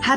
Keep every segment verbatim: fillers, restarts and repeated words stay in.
how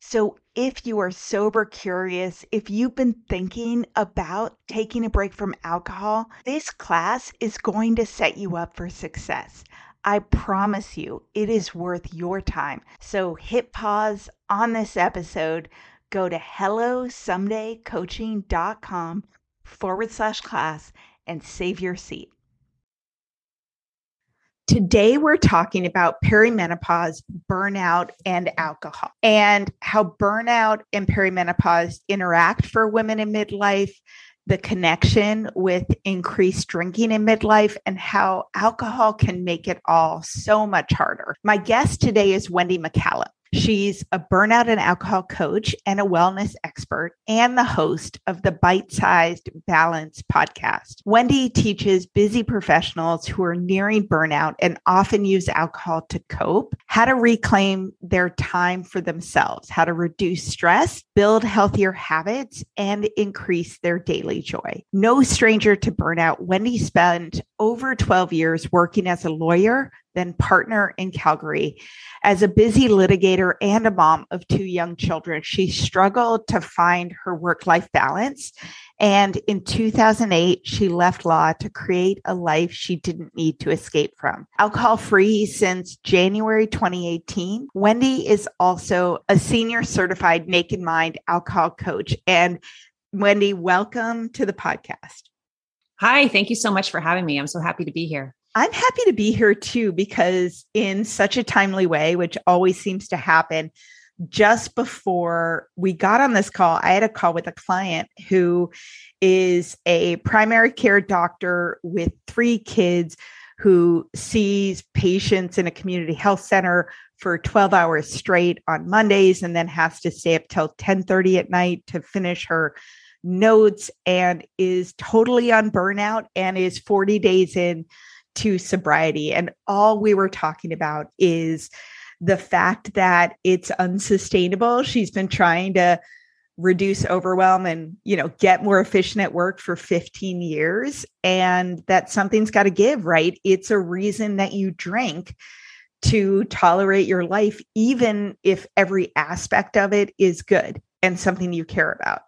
So if you are sober curious, if you've been thinking about taking a break from alcohol, this class is going to set you up for success. I promise you, it is worth your time. So hit pause on this episode, go to hello someday coaching dot com forward slash class and save your seat. Today, we're talking about perimenopause, burnout, and alcohol, and how burnout and perimenopause interact for women in midlife, the connection with increased drinking in midlife, and how alcohol can make it all so much harder. My guest today is Wendy McCallum. She's a burnout and alcohol coach and a wellness expert and the host of the Bite-Sized Balance Podcast. Wendy teaches busy professionals who are nearing burnout and often use alcohol to cope, how to reclaim their time for themselves, how to reduce stress, build healthier habits, and increase their daily joy. No stranger to burnout, Wendy spent over twelve years working as a lawyer, then partner in Calgary. As a busy litigator and a mom of two young children, she struggled to find her work-life balance. And in two thousand eight, she left law to create a life she didn't need to escape from. Alcohol-free since January twenty eighteen, Wendy is also a senior certified Naked Mind alcohol coach. And Wendy, welcome to the podcast. Hi, thank you so much for having me. I'm so happy to be here. I'm happy to be here too, because in such a timely way, which always seems to happen, just before we got on this call, I had a call with a client who is a primary care doctor with three kids who sees patients in a community health center for twelve hours straight on Mondays and then has to stay up till ten thirty at night to finish her notes and is totally on burnout and is forty days in to sobriety. And all we were talking about is the fact that it's unsustainable. She's been trying to reduce overwhelm and, you know, get more efficient at work for fifteen years. And that something's got to give, right? It's a reason that you drink, to tolerate your life, even if every aspect of it is good and something you care about.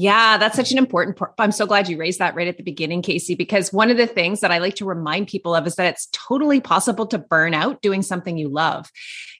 Yeah, that's such an important part. I'm so glad you raised that right at the beginning, Casey, because one of the things that I like to remind people of is that it's totally possible to burn out doing something you love.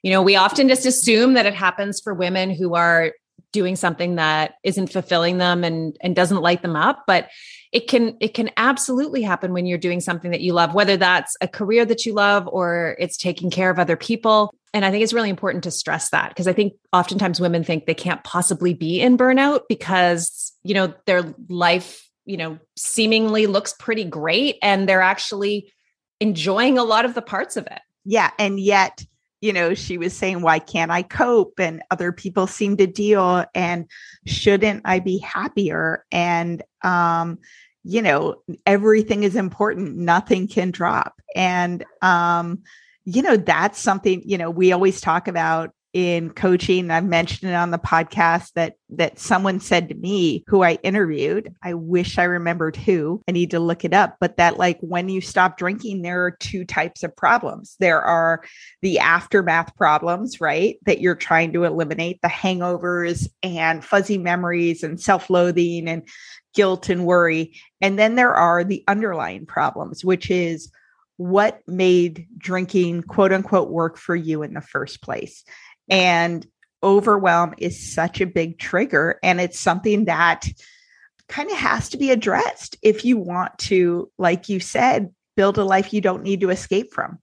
You know, we often just assume that it happens for women who are doing something that isn't fulfilling them and, and doesn't light them up. But it can, it can absolutely happen when you're doing something that you love, whether that's a career that you love or it's taking care of other people. And I think it's really important to stress that, because I think oftentimes women think they can't possibly be in burnout because, you know, their life, you know, seemingly looks pretty great and they're actually enjoying a lot of the parts of it. Yeah. And yet, you know, she was saying, why can't I cope? And other people seem to deal, and shouldn't I be happier? And, um, you know, everything is important. Nothing can drop. And, um, you know, that's something, you know, we always talk about in coaching. I've mentioned it on the podcast that, that someone said to me who I interviewed, I wish I remembered who, I need to look it up, but that like when you stop drinking, there are two types of problems. There are the aftermath problems, right? That you're trying to eliminate, the hangovers and fuzzy memories and self-loathing and guilt and worry. And then there are the underlying problems, which is what made drinking, quote unquote, work for you in the first place. And overwhelm is such a big trigger. And it's something that kind of has to be addressed if you want to, like you said, build a life you don't need to escape from.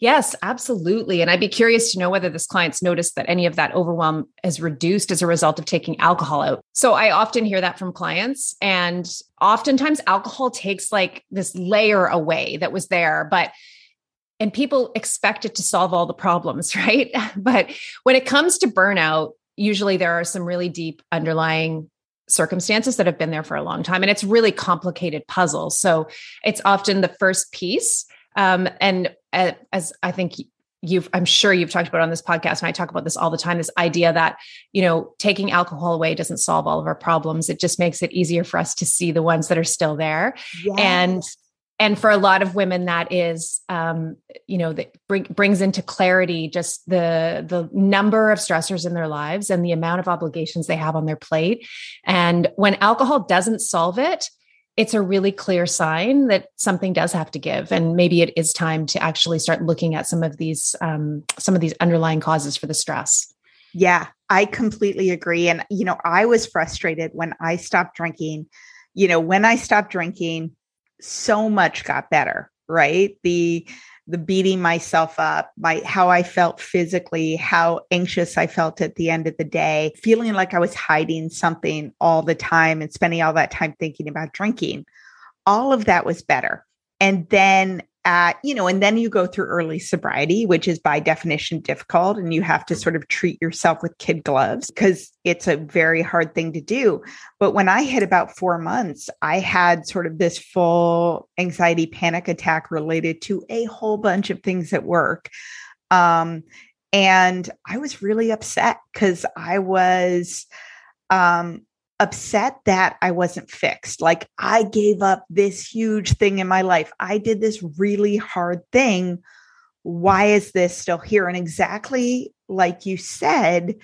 Yes, absolutely. And I'd be curious to know whether this client's noticed that any of that overwhelm is reduced as a result of taking alcohol out. So I often hear that from clients, and oftentimes alcohol takes like this layer away that was there, but, and people expect it to solve all the problems, right? But when it comes to burnout, usually there are some really deep underlying circumstances that have been there for a long time. And it's really complicated puzzle. So it's often the first piece. Um, and as I think you've, I'm sure you've talked about on this podcast, and I talk about this all the time, this idea that, you know, taking alcohol away doesn't solve all of our problems. It just makes it easier for us to see the ones that are still there. Yes. And, and for a lot of women, that is, um, you know, that bring, brings into clarity just the, the number of stressors in their lives and the amount of obligations they have on their plate. And when alcohol doesn't solve it, it's a really clear sign that something does have to give. And maybe it is time to actually start looking at some of these, um, some of these underlying causes for the stress. Yeah, I completely agree. And, you know, I was frustrated when I stopped drinking, you know, when I stopped drinking, so much got better, right? The, the beating myself up, my, how I felt physically, how anxious I felt at the end of the day, feeling like I was hiding something all the time and spending all that time thinking about drinking. All of that was better. And then, uh, you know, and then you go through early sobriety, which is by definition difficult. And you have to sort of treat yourself with kid gloves because it's a very hard thing to do. But when I hit about four months, I had sort of this full anxiety panic attack related to a whole bunch of things at work. Um, and I was really upset because I was um, upset that I wasn't fixed. Like I gave up this huge thing in my life. I did this really hard thing. Why is this still here? And exactly like you said,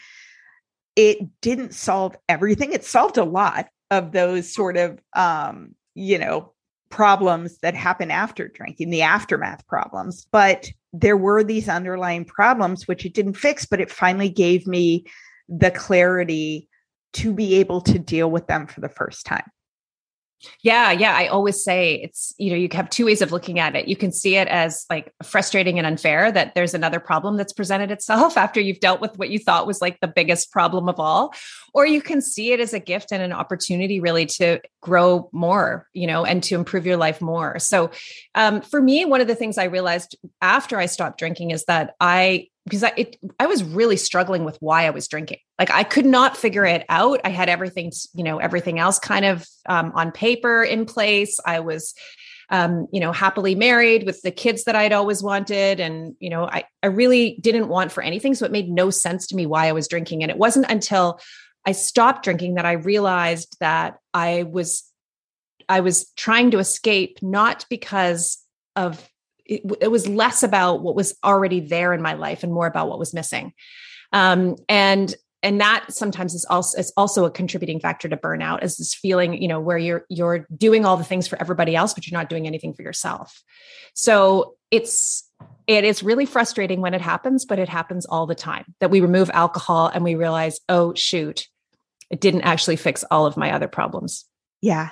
it didn't solve everything. It solved a lot of those sort of, um, you know, problems that happen after drinking, the aftermath problems. But there were these underlying problems, which it didn't fix, but it finally gave me the clarity to be able to deal with them for the first time. Yeah. Yeah. I always say it's, you know, you have two ways of looking at it. You can see it as like frustrating and unfair that there's another problem that's presented itself after you've dealt with what you thought was like the biggest problem of all, or you can see it as a gift and an opportunity really to grow more, you know, and to improve your life more. So um, for me, one of the things I realized after I stopped drinking is that I, because I, it, I was really struggling with why I was drinking. Like I could not figure it out. I had everything, you know, everything else kind of um, on paper in place. I was, um, you know, happily married with the kids that I'd always wanted. And, you know, I, I really didn't want for anything. So it made no sense to me why I was drinking. And it wasn't until I stopped drinking that I realized that I was, I was trying to escape, not because of It, it was less about what was already there in my life and more about what was missing. Um, and And that sometimes is also, is also a contributing factor to burnout, is this feeling, you know, where you're, you're doing all the things for everybody else, but you're not doing anything for yourself. So it's, it is really frustrating when it happens, but it happens all the time, that we remove alcohol and we realize, oh shoot, it didn't actually fix all of my other problems. Yeah.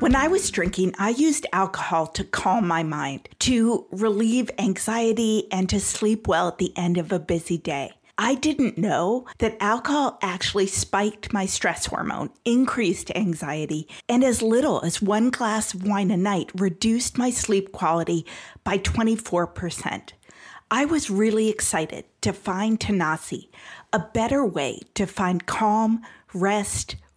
When I was drinking, I used alcohol to calm my mind, to relieve anxiety, and to sleep well at the end of a busy day. I didn't know that alcohol actually spiked my stress hormone, increased anxiety, and as little as one glass of wine a night reduced my sleep quality by twenty-four percent. I was really excited to find Tanasi, a better way to find calm, rest,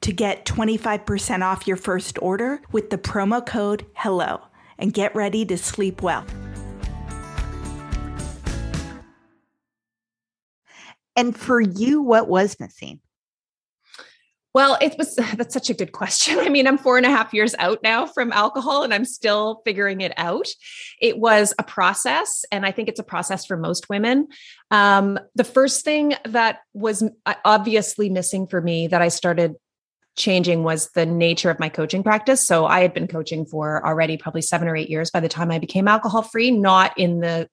to get twenty-five percent off your first order with the promo code HELLO, and get ready to sleep well. And for you, what was missing? Well, it was, that's such a good question. I mean, I'm four and a half years out now from alcohol, and I'm still figuring it out. It was a process, and I think it's a process for most women. Um, the first thing that was obviously missing for me that I started changing was the nature of my coaching practice. So I had been coaching for already probably seven or eight years by the time I became alcohol free, not in the,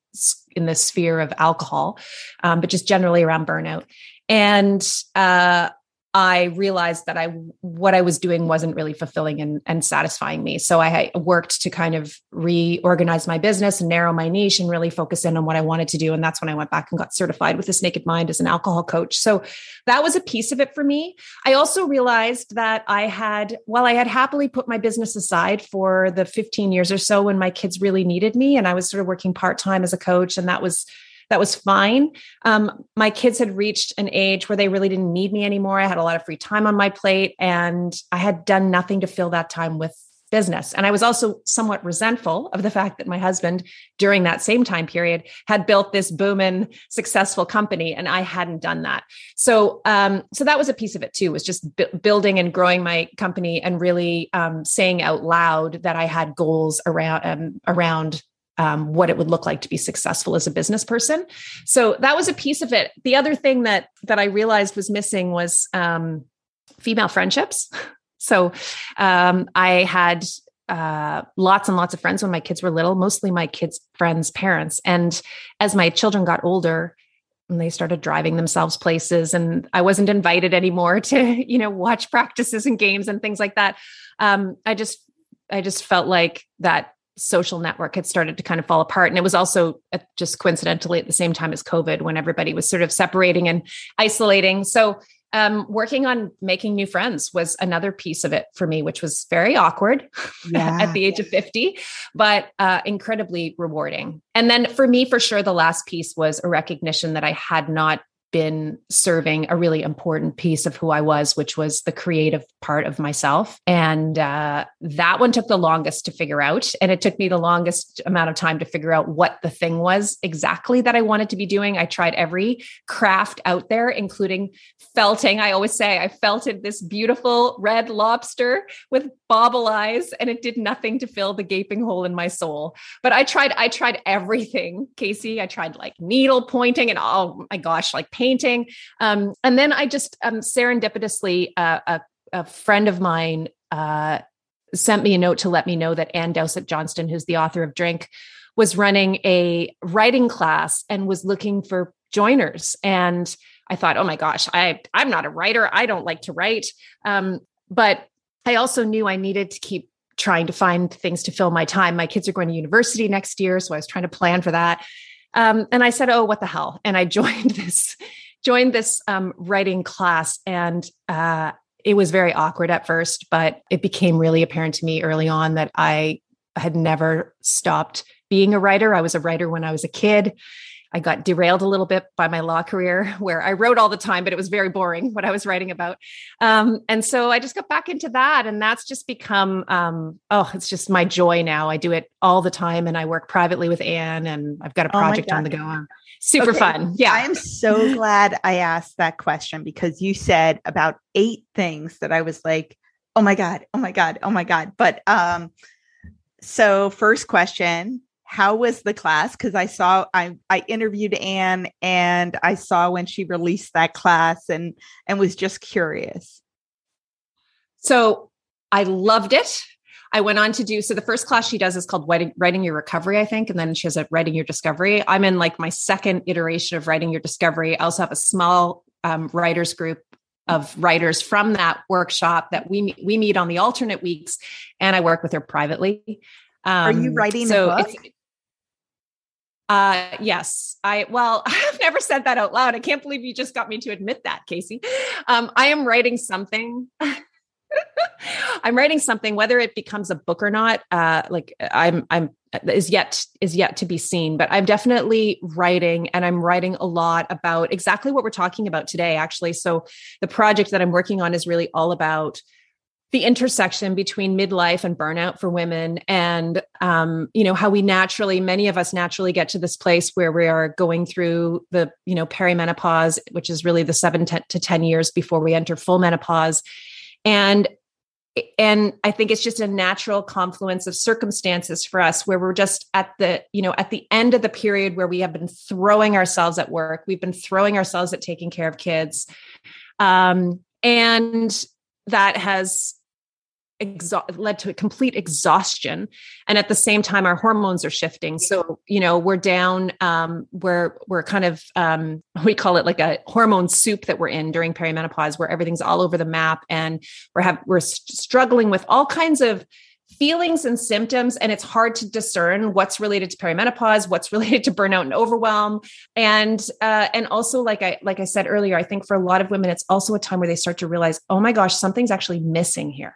in the sphere of alcohol, um, but just generally around burnout. And, uh, I realized that I, what I was doing wasn't really fulfilling and, and satisfying me. So I worked to kind of reorganize my business and narrow my niche and really focus in on what I wanted to do. And that's when I went back and got certified with this Naked Mind as an alcohol coach. So that was a piece of it for me. I also realized that I had, while I had happily put my business aside for the fifteen years or so when my kids really needed me, and I was sort of working part-time as a coach, and that was That was fine. Um, my kids had reached an age where they really didn't need me anymore. I had a lot of free time on my plate, and I had done nothing to fill that time with business. And I was also somewhat resentful of the fact that my husband, during that same time period, had built this booming, successful company, and I hadn't done that. So, um, so that was a piece of it too, was just b- building and growing my company, and really um, saying out loud that I had goals around um, around. Um, what it would look like to be successful as a business person. So that was a piece of it. The other thing that that I realized was missing was um, female friendships. So um, I had uh, lots and lots of friends when my kids were little, mostly my kids' friends' parents. And as my children got older, and they started driving themselves places, and I wasn't invited anymore to, you know, watch practices and games and things like that. Um, I just, I just felt like that social network had started to kind of fall apart. And it was also just coincidentally at the same time as COVID, when everybody was sort of separating and isolating. So um, working on making new friends was another piece of it for me, which was very awkward yeah. at the age of fifty, but uh, incredibly rewarding. And then for me, for sure, the last piece was a recognition that I had not been serving a really important piece of who I was, which was the creative part of myself. And uh, that one took the longest to figure out. And it took me the longest amount of time to figure out what the thing was exactly that I wanted to be doing. I tried every craft out there, including felting. I always say I felted this beautiful red lobster with bobble eyes, and it did nothing to fill the gaping hole in my soul. But I tried, I tried everything, Casey. I tried like needle pointing and oh my gosh, like painting. Um, and then I just um, serendipitously, uh, a, a friend of mine uh, sent me a note to let me know that Ann Dowsett Johnston, who's the author of Drink, was running a writing class and was looking for joiners. And I thought, oh my gosh, I, I'm not a writer. I don't like to write. Um, but I also knew I needed to keep trying to find things to fill my time. My kids are going to university next year, so I was trying to plan for that. Um, and I said, oh, what the hell? And I joined this, joined this um, writing class. And uh, it was very awkward at first, but it became really apparent to me early on that I had never stopped being a writer. I was a writer when I was a kid. I got derailed a little bit by my law career where I wrote all the time, but it was very boring what I was writing about. Um, and so I just got back into that. And that's just become, um, oh, it's just my joy now. I do it all the time. And I work privately with Ann, and I've got a project oh on the go. Super okay. fun. Yeah. I am so glad I asked that question, because you said about eight things that I was like, oh my God, oh my God, oh my God. But um, so first question. How was the class? Because I saw, I, I interviewed Ann, and I saw when she released that class, and, and was just curious. So I loved it. I went on to do, so the first class she does is called Writing Your Recovery, I think. And then she has a Writing Your Discovery. I'm in like my second iteration of Writing Your Discovery. I also have a small um, writers group of writers from that workshop that we, we meet on the alternate weeks, and I work with her privately. Um, Are you writing so a book? Uh, yes, I, well, I've never said that out loud. I can't believe you just got me to admit that, Casey. Um, I am writing something. I'm writing something, whether it becomes a book or not. Uh, like I'm, I'm is yet, is yet to be seen, but I'm definitely writing, and I'm writing a lot about exactly what we're talking about today, actually. So the project that I'm working on is really all about the intersection between midlife and burnout for women, and, um, you know, how we naturally, many of us naturally get to this place where we are going through the, you know, perimenopause, which is really the seven to ten years before we enter full menopause. And, and I think it's just a natural confluence of circumstances for us where we're just at the, you know, at the end of the period where we have been throwing ourselves at work. We've been throwing ourselves at taking care of kids. Um, and that has Exha- led to a complete exhaustion. And at the same time, our hormones are shifting. So, you know, we're down, um, we're, we're kind of, um, we call it like a hormone soup that we're in during perimenopause, where everything's all over the map, and we're have, we're st- struggling with all kinds of feelings and symptoms. And it's hard to discern what's related to perimenopause, what's related to burnout and overwhelm. And, uh, and also like I, like I said earlier, I think for a lot of women, it's also a time where they start to realize, oh my gosh, something's actually missing here.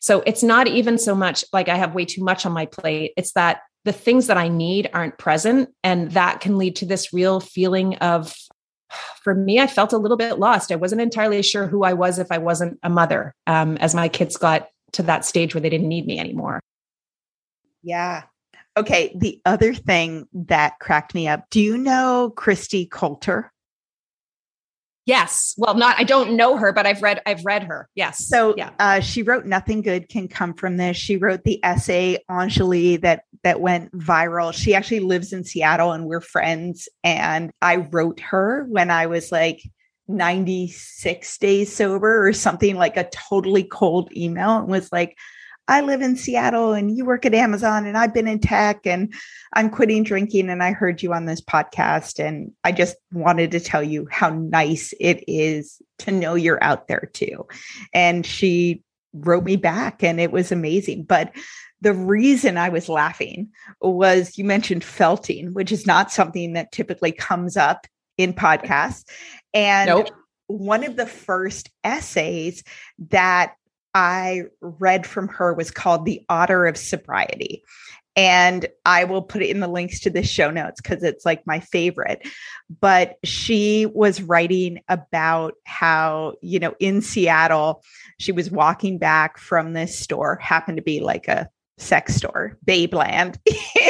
So it's not even so much like I have way too much on my plate. It's that the things that I need aren't present. And that can lead to this real feeling of, for me, I felt a little bit lost. I wasn't entirely sure who I was if I wasn't a mother, um, as my kids got to that stage where they didn't need me anymore. Yeah. Okay. The other thing that cracked me up, do you know Christie Coulter? Yes. Well, not, I don't know her, but I've read, I've read her. Yes. So yeah. uh, she wrote Nothing Good Can Come From This. She wrote the essay Anjali that, that went viral. She actually lives in Seattle, and we're friends. And I wrote her when I was like ninety-six days sober or something, like a totally cold email, and was like, I live in Seattle and you work at Amazon and I've been in tech and I'm quitting drinking. And I heard you on this podcast, and I just wanted to tell you how nice it is to know you're out there too. And she wrote me back, and it was amazing. But the reason I was laughing was you mentioned felting, which is not something that typically comes up in podcasts. And nope. One of the first essays that I read from her was called The Otter of Sobriety. And I will put it in the links to the show notes because it's like my favorite. But she was writing about how, you know, in Seattle, she was walking back from this store, happened to be like a sex store, Babeland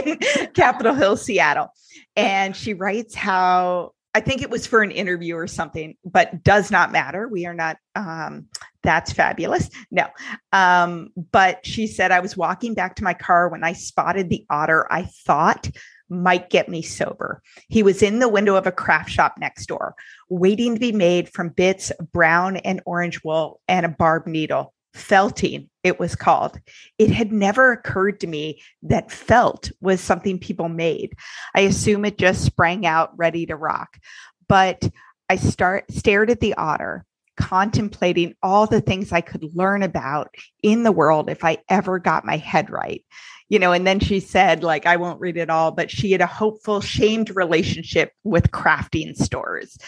in Capitol Hill, Seattle. And she writes how, I think it was for an interview or something, but does not matter. We are not, um, that's fabulous. No. Um, but she said, I was walking back to my car when I spotted the otter I thought might get me sober. He was in the window of a craft shop next door, waiting to be made from bits of brown and orange wool and a barb needle. Felting, it was called. It had never occurred to me that felt was something people made. I assume it just sprang out ready to rock. But I start, stared at the otter, contemplating all the things I could learn about in the world if I ever got my head right. You know, and then she said, like, I won't read it all, but she had a hopeful, shamed relationship with crafting stores.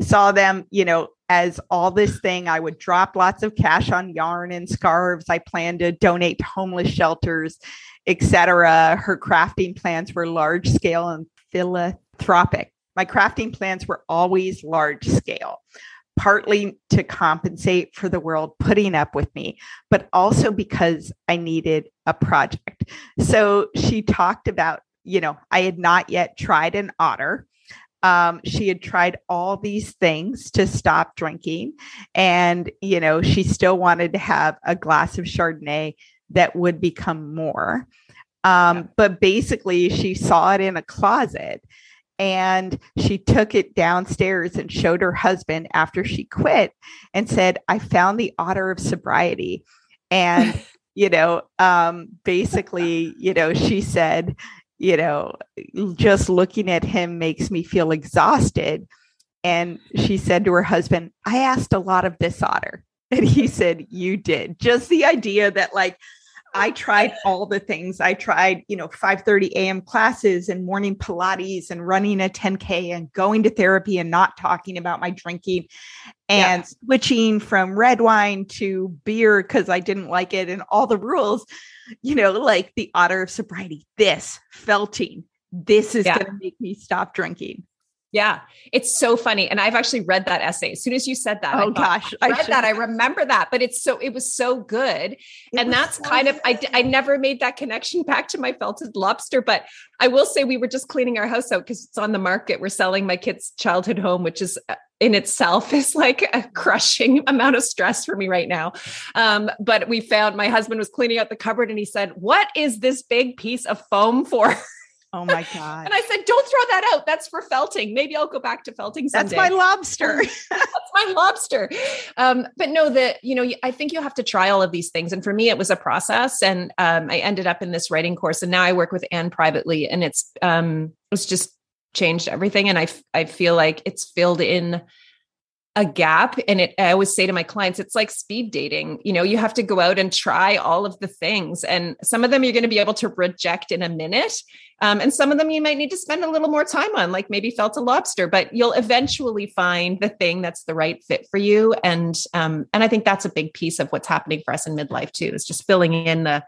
Saw them, you know, as all this thing. I would drop lots of cash on yarn and scarves. I planned to donate to homeless shelters, et cetera. Her crafting plans were large scale and philanthropic. My crafting plans were always large scale, partly to compensate for the world putting up with me, but also because I needed a project. So she talked about, you know, I had not yet tried an otter. Um, she had tried all these things to stop drinking. And, you know, she still wanted to have a glass of Chardonnay that would become more. Um, yeah. But basically, she saw it in a closet. And she took it downstairs and showed her husband after she quit and said, I found the Otter of Sobriety. And, you know, um, basically, you know, she said, you know, just looking at him makes me feel exhausted. And she said to her husband, I asked a lot of this otter. And he said, you did. Just the idea that, like, I tried all the things. I tried, you know, five thirty a.m. classes and morning Pilates and running a ten K and going to therapy and not talking about my drinking and yeah. switching from red wine to beer because I didn't like it and all the rules, you know, like the Otter of Sobriety, this felting, this is yeah. going to make me stop drinking. Yeah. It's so funny. And I've actually read that essay. As soon as you said that, oh I gosh, I read I that. I remember that, but it's so, it was so good. It and that's so kind good. of, I, I never made that connection back to my felted lobster, but I will say we were just cleaning our house out because it's on the market. We're selling my kids' childhood home, which is in itself is like a crushing amount of stress for me right now. Um, but we found my husband was cleaning out the cupboard and he said, what is this big piece of foam for? Oh my God. And I said, don't throw that out. That's for felting. Maybe I'll go back to felting someday. That's my lobster. That's my lobster. Um, but no, the, you know, I think you have to try all of these things. And for me, it was a process. And um, I ended up in this writing course and now I work with Ann privately and it's, um, it's just changed everything. And I, I feel like it's filled in a gap. And it, I always say to my clients, it's like speed dating. You know, you have to go out and try all of the things. And some of them you're going to be able to reject in a minute. Um, and some of them you might need to spend a little more time on, like maybe felt a lobster, but you'll eventually find the thing that's the right fit for you. And, um, and I think that's a big piece of what's happening for us in midlife too, is just filling in the,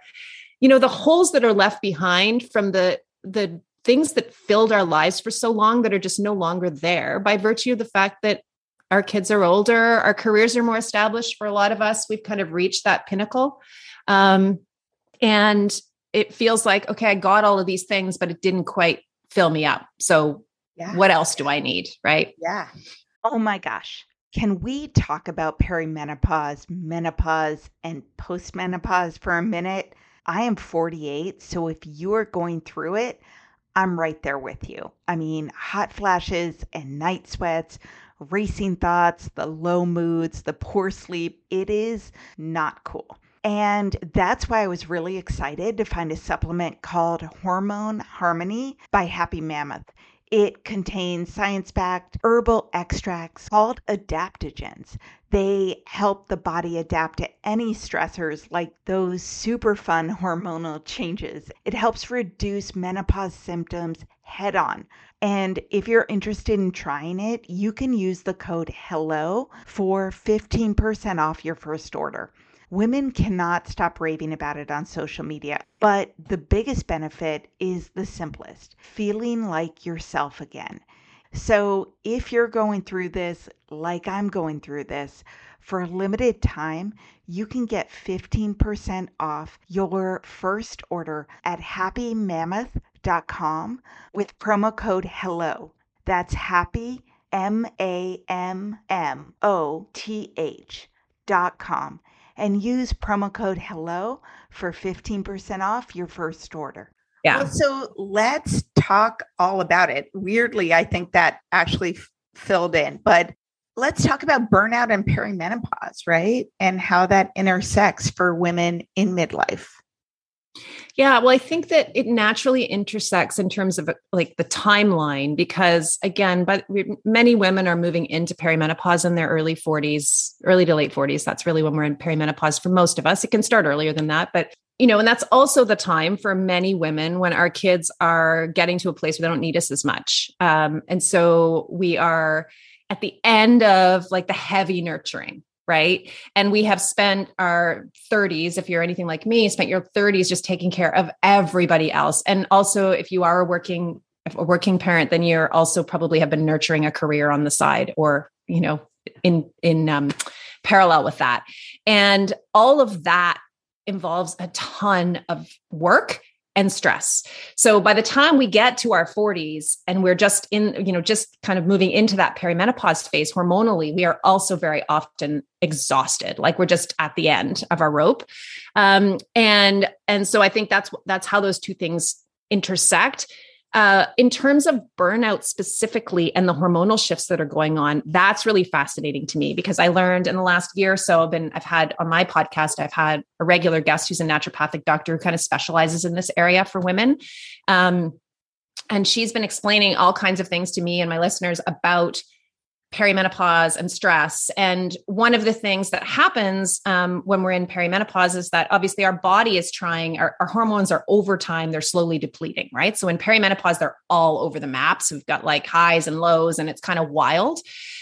you know, the holes that are left behind from the, the things that filled our lives for so long that are just no longer there by virtue of the fact that our kids are older, our careers are more established for a lot of us. We've kind of reached that pinnacle. Um, and it feels like, okay, I got all of these things, but it didn't quite fill me up. So yeah. what else do I need? Right? Yeah. Oh my gosh. Can we talk about perimenopause, menopause, and postmenopause for a minute? I am forty-eight. So if you are going through it, I'm right there with you. I mean, hot flashes and night sweats, racing thoughts, the low moods, the poor sleep. It is not cool. And that's why I was really excited to find a supplement called Hormone Harmony by Happy Mammoth. It contains science-backed herbal extracts called adaptogens. They help the body adapt to any stressors like those super fun hormonal changes. It helps reduce menopause symptoms head on. And if you're interested in trying it, you can use the code HELLO for fifteen percent off your first order. Women cannot stop raving about it on social media, but the biggest benefit is the simplest, feeling like yourself again. So if you're going through this, like I'm going through this, for a limited time, you can get fifteen percent off your first order at happy mammoth dot com with promo code HELLO. That's happy, M A M M O T H dot com. And use promo code HELLO for fifteen percent off your first order. Yeah. Well, so let's talk all about it. Weirdly, I think that actually f- filled in, but let's talk about burnout and perimenopause, right? And how that intersects for women in midlife. Yeah. Well, I think that it naturally intersects in terms of like the timeline, because again, but we, many women are moving into perimenopause in their early forties, early to late forties. That's really when we're in perimenopause for most of us. It can start earlier than that, but you know, and that's also the time for many women when our kids are getting to a place where they don't need us as much. Um, and so we are at the end of like the heavy nurturing. Right. And we have spent our thirties, if you're anything like me, spent your thirties just taking care of everybody else. And also, if you are a working, a working parent, then you're also probably have been nurturing a career on the side or, you know, in, in um, parallel with that. And all of that involves a ton of work and stress. So by the time we get to our forties and we're just in, you know, just kind of moving into that perimenopause phase hormonally, we are also very often exhausted. Like we're just at the end of our rope. Um, and, and so I think that's, that's how those two things intersect. Uh, in terms of burnout specifically and the hormonal shifts that are going on, that's really fascinating to me because I learned in the last year or so, I've been, I've had on my podcast, I've had a regular guest who's a naturopathic doctor who kind of specializes in this area for women. Um, and she's been explaining all kinds of things to me and my listeners about perimenopause and stress. And one of the things that happens um, when we're in perimenopause is that obviously our body is trying, our, our hormones are over time, they're slowly depleting, right? So in perimenopause, they're all over the map. So we've got like highs and lows and it's kind of wild.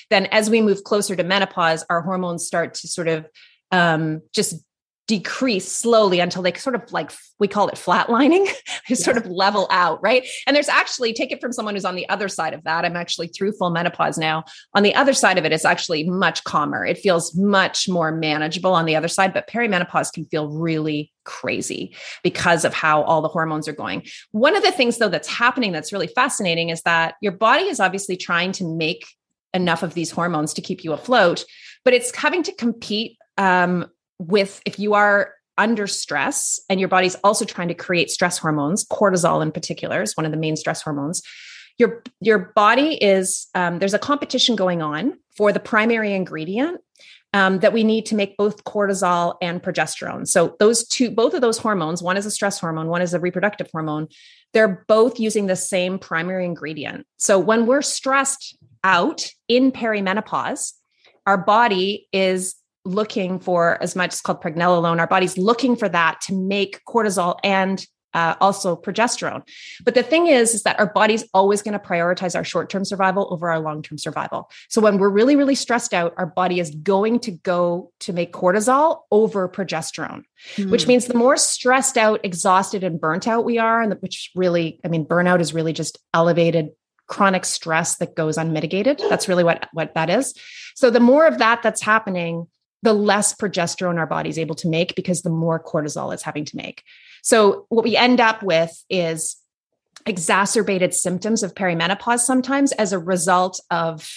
Then as we move closer to menopause, our hormones start to sort of um, just decrease slowly until they sort of like, we call it flatlining, they yes. sort of level out, right? And there's actually, take it from someone who's on the other side of that. I'm actually through full menopause now. On the other side of it, it's actually much calmer. It feels much more manageable on the other side, but perimenopause can feel really crazy because of how all the hormones are going. One of the things though that's happening that's really fascinating is that your body is obviously trying to make enough of these hormones to keep you afloat, but it's having to compete um, with if you are under stress and your body's also trying to create stress hormones, cortisol in particular is one of the main stress hormones. Your, your body is, um, there's a competition going on for the primary ingredient um, that we need to make both cortisol and progesterone. So those two, both of those hormones, one is a stress hormone, one is a reproductive hormone. They're both using the same primary ingredient. So when we're stressed out in perimenopause, our body is looking for as much, it's called pregnenolone. Our body's looking for that to make cortisol and uh, also progesterone. But the thing is, is that our body's always going to prioritize our short-term survival over our long-term survival. So when we're really, really stressed out, our body is going to go to make cortisol over progesterone, mm. which means the more stressed out, exhausted, and burnt out we are, and which really, I mean, burnout is really just elevated chronic stress that goes unmitigated. That's really what, what that is. So the more of that that's happening, the less progesterone our body is able to make because the more cortisol it's having to make. So what we end up with is exacerbated symptoms of perimenopause sometimes as a result of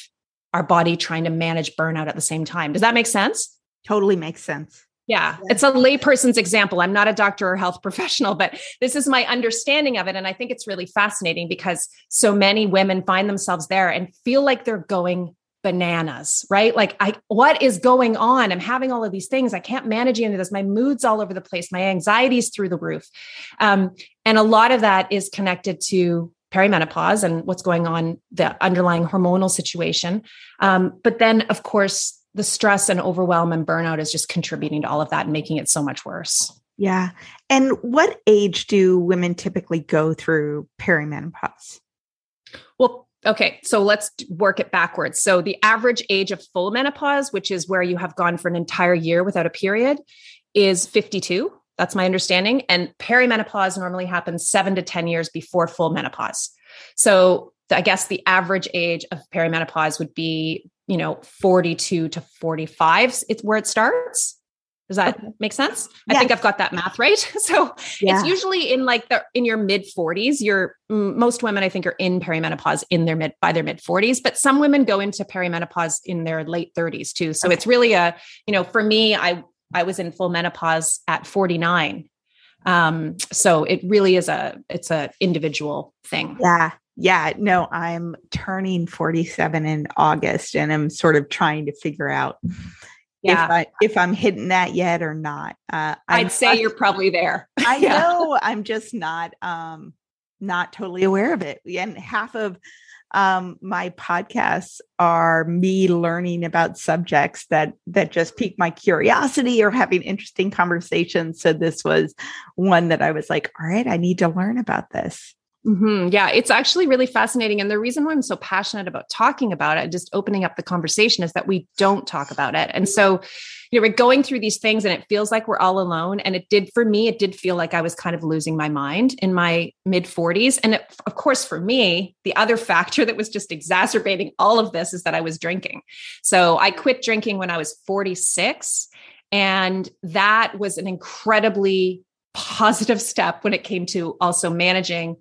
our body trying to manage burnout at the same time. Does that make sense? Totally makes sense. Yeah. It's a layperson's example. I'm not a doctor or health professional, but this is my understanding of it. And I think it's really fascinating because so many women find themselves there and feel like they're going bananas, right? Like I, what is going on? I'm having all of these things. I can't manage any of this. My mood's all over the place. My anxiety's through the roof. Um, and a lot of that is connected to perimenopause and what's going on, the underlying hormonal situation. Um, but then of course the stress and overwhelm and burnout is just contributing to all of that and making it so much worse. Yeah. And what age do women typically go through perimenopause? Well, okay, so let's work it backwards. So the average age of full menopause, which is where you have gone for an entire year without a period, is fifty-two. That's my understanding. And perimenopause normally happens seven to ten years before full menopause. So I guess the average age of perimenopause would be, you know, forty-two to forty-five. It's where it starts. Does that make sense? Yeah. I think I've got that math right. So yeah. It's usually in like the, in your mid forties, your most women, I think, are in perimenopause in their mid, by their mid forties, but some women go into perimenopause in their late thirties too. So okay. It's really a, you know, for me, I, I was in full menopause at forty-nine. Um, so it really is a, it's a individual thing. Yeah. Yeah. No, I'm turning forty-seven in August and I'm sort of trying to figure out, yeah. if, I, if I'm hitting that yet or not. Uh, I'd I'm, say you're probably there. I yeah. know I'm just not, um, not totally aware of it. And half of um, my podcasts are me learning about subjects that, that just pique my curiosity or having interesting conversations. So this was one that I was like, all right, I need to learn about this. Mm-hmm. Yeah, it's actually really fascinating. And the reason why I'm so passionate about talking about it, just opening up the conversation, is that we don't talk about it. And so, you know, we're going through these things and it feels like we're all alone. And it did for me, it did feel like I was kind of losing my mind in my mid forties. And it, of course, for me, the other factor that was just exacerbating all of this is that I was drinking. So I quit drinking when I was forty-six. And that was an incredibly positive step when it came to also managing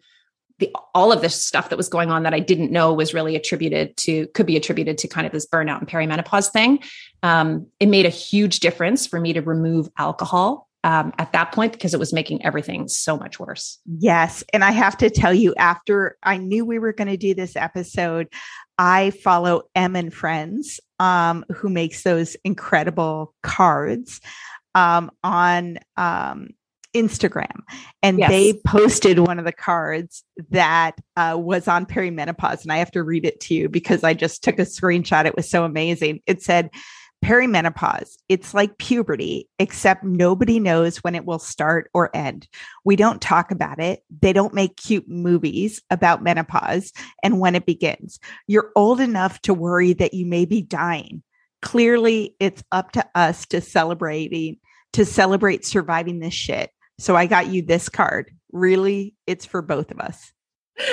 The, all of this stuff that was going on that I didn't know was really attributed to, could be attributed to kind of this burnout and perimenopause thing. Um, it made a huge difference for me to remove alcohol um, at that point, because it was making everything so much worse. Yes. And I have to tell you, after I knew we were going to do this episode, I follow Em and Friends, um, who makes those incredible cards um, on um Instagram. And yes. they posted one of the cards that uh, was on perimenopause. And I have to read it to you because I just took a screenshot. It was so amazing. It said, "Perimenopause. It's like puberty, except nobody knows when it will start or end. We don't talk about it. They don't make cute movies about menopause and when it begins. You're old enough to worry that you may be dying. Clearly, it's up to us to celebrate, to celebrate surviving this shit. So I got you this card. Really, it's for both of us."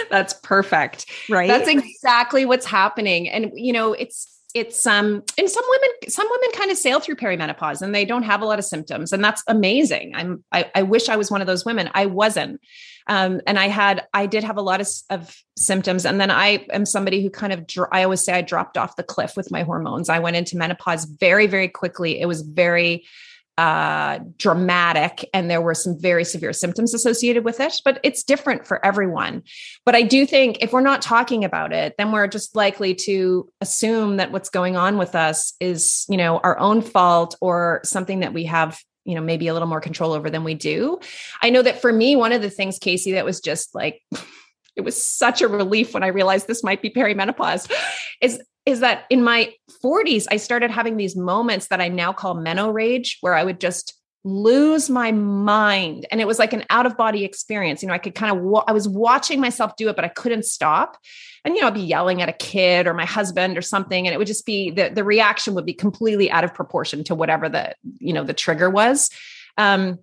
That's perfect. Right? That's exactly what's happening. And, you know, it's, it's, um, and some women, some women kind of sail through perimenopause and they don't have a lot of symptoms, and that's amazing. I'm, I, I wish I was one of those women. I wasn't. Um, and I had, I did have a lot of, of symptoms. And then I am somebody who kind of, dr- I always say I dropped off the cliff with my hormones. I went into menopause very, very quickly. It was very, Uh, dramatic. And there were some very severe symptoms associated with it, but it's different for everyone. But I do think if we're not talking about it, then we're just likely to assume that what's going on with us is, you know, our own fault or something that we have, you know, maybe a little more control over than we do. I know that for me, one of the things, Casey, that was just like, it was such a relief when I realized this might be perimenopause is is that in my forties, I started having these moments that I now call meno rage, where I would just lose my mind. And it was like an out of body experience. You know, I could kind of, wa- I was watching myself do it, but I couldn't stop. And, you know, I'd be yelling at a kid or my husband or something. And it would just be, the, the reaction would be completely out of proportion to whatever the, you know, the trigger was. Um,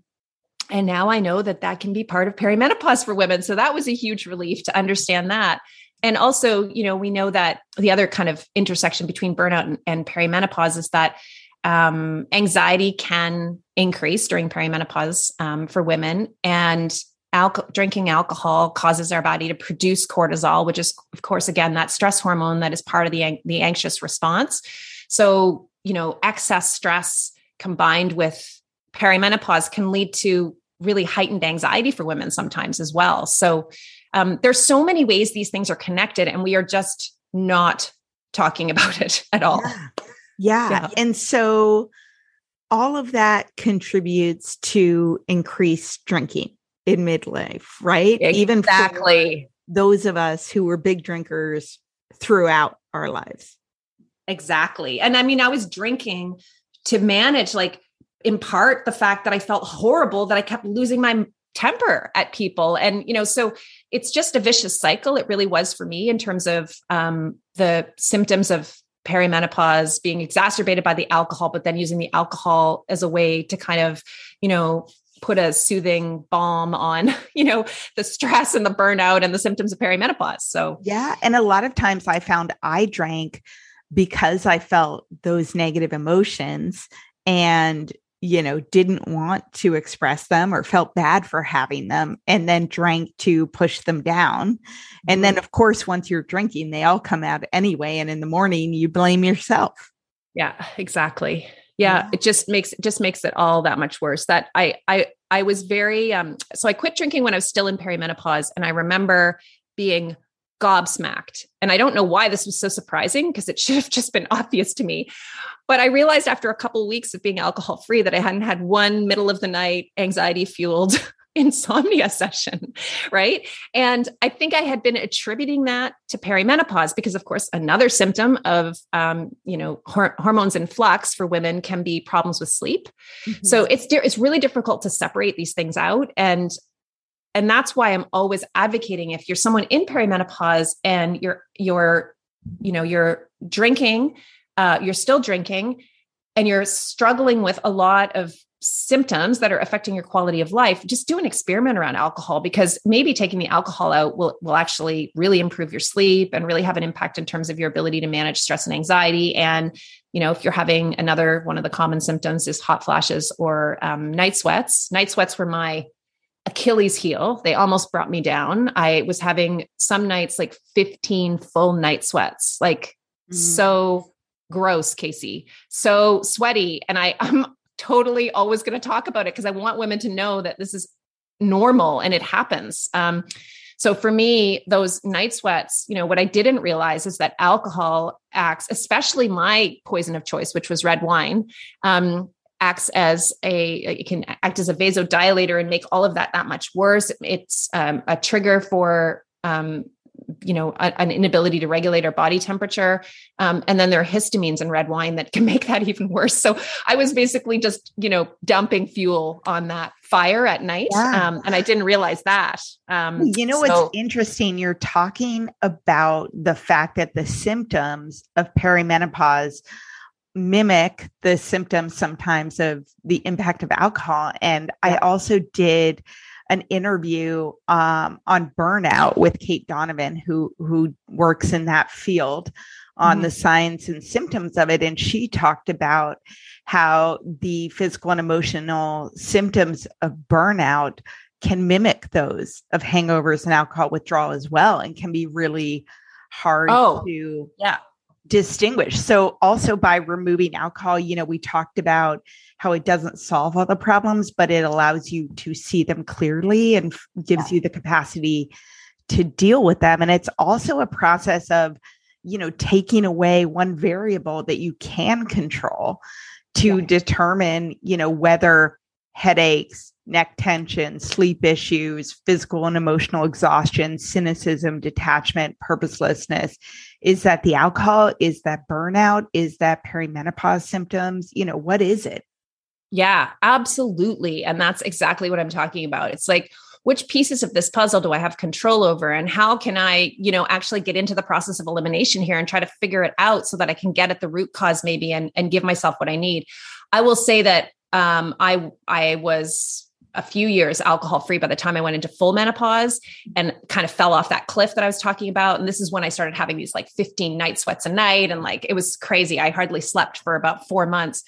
and now I know that that can be part of perimenopause for women. So that was a huge relief to understand that. And also, you know, we know that the other kind of intersection between burnout and, and perimenopause is that um, anxiety can increase during perimenopause um, for women, and alcohol, drinking alcohol causes our body to produce cortisol, which is, of course, again, that stress hormone that is part of the, the anxious response. So, you know, excess stress combined with perimenopause can lead to really heightened anxiety for women sometimes as well. So Um, there's so many ways these things are connected, and we are just not talking about it at all. Yeah. Yeah. yeah. And so all of that contributes to increased drinking in midlife, right? Exactly. Even for those of us who were big drinkers throughout our lives. Exactly. And I mean, I was drinking to manage, like, in part, the fact that I felt horrible, that I kept losing my temper at people. And, you know, so it's just a vicious cycle. It really was for me in terms of um, the symptoms of perimenopause being exacerbated by the alcohol, but then using the alcohol as a way to kind of, you know, put a soothing balm on, you know, the stress and the burnout and the symptoms of perimenopause. So, yeah. And a lot of times I found I drank because I felt those negative emotions and, you know, didn't want to express them or felt bad for having them, and then drank to push them down. And then, of course, once you're drinking, they all come out anyway. And in the morning, you blame yourself. Yeah, exactly. Yeah. yeah. It just makes, it just makes it all that much worse. That I, I, I was very, um, so I quit drinking when I was still in perimenopause. And I remember being gobsmacked. And I don't know why this was so surprising, because it should have just been obvious to me. But I realized after a couple of weeks of being alcohol free that I hadn't had one middle of the night anxiety fueled insomnia session. Right. And I think I had been attributing that to perimenopause, because of course, another symptom of, um, you know, hor- hormones in flux for women can be problems with sleep. Mm-hmm. So it's, it's really difficult to separate these things out. And, and that's why I'm always advocating, if you're someone in perimenopause and you're, you're, you know, you're drinking, uh, you're still drinking, and you're struggling with a lot of symptoms that are affecting your quality of life, just do an experiment around alcohol, because maybe taking the alcohol out will, will actually really improve your sleep and really have an impact in terms of your ability to manage stress and anxiety. And, you know, if you're having another one of the common symptoms is hot flashes or um, night sweats, night sweats were my Achilles heel. They almost brought me down. I was having some nights like fifteen full night sweats, like mm. so gross, Casey, so sweaty. And I, I'm totally always going to talk about it, because I want women to know that this is normal and it happens. Um, so for me, those night sweats, you know, what I didn't realize is that alcohol acts, especially my poison of choice, which was red wine, um, acts as a, it can act as a vasodilator and make all of that that much worse. It's um, a trigger for, um, you know, a, an inability to regulate our body temperature. Um, and then there are histamines in red wine that can make that even worse. So I was basically just, you know, dumping fuel on that fire at night. Yeah. Um, and I didn't realize that. Um, you know, so- what's interesting, you're talking about the fact that the symptoms of perimenopause mimic the symptoms sometimes of the impact of alcohol. And I also did an interview um, on burnout with Kate Donovan, who, who works in that field on mm-hmm. the signs and symptoms of it. And she talked about how the physical and emotional symptoms of burnout can mimic those of hangovers and alcohol withdrawal as well, and can be really hard oh, to yeah. distinguish. So also by removing alcohol, you know, we talked about how it doesn't solve all the problems, but it allows you to see them clearly and f- gives yeah. you the capacity to deal with them. And it's also a process of, you know, taking away one variable that you can control to yeah. determine, you know, whether headaches, neck tension, sleep issues, physical and emotional exhaustion, cynicism, detachment, purposelessness. Is that the alcohol? Is that burnout? Is that perimenopause symptoms? You know, what is it? Yeah, absolutely. And that's exactly what I'm talking about. It's like, which pieces of this puzzle do I have control over? And how can I, you know, actually get into the process of elimination here and try to figure it out so that I can get at the root cause maybe and, and give myself what I need? I will say that um, I I was a few years alcohol-free by the time I went into full menopause and kind of fell off that cliff that I was talking about. And this is when I started having these like fifteen night sweats a night. And like, it was crazy. I hardly slept for about four months.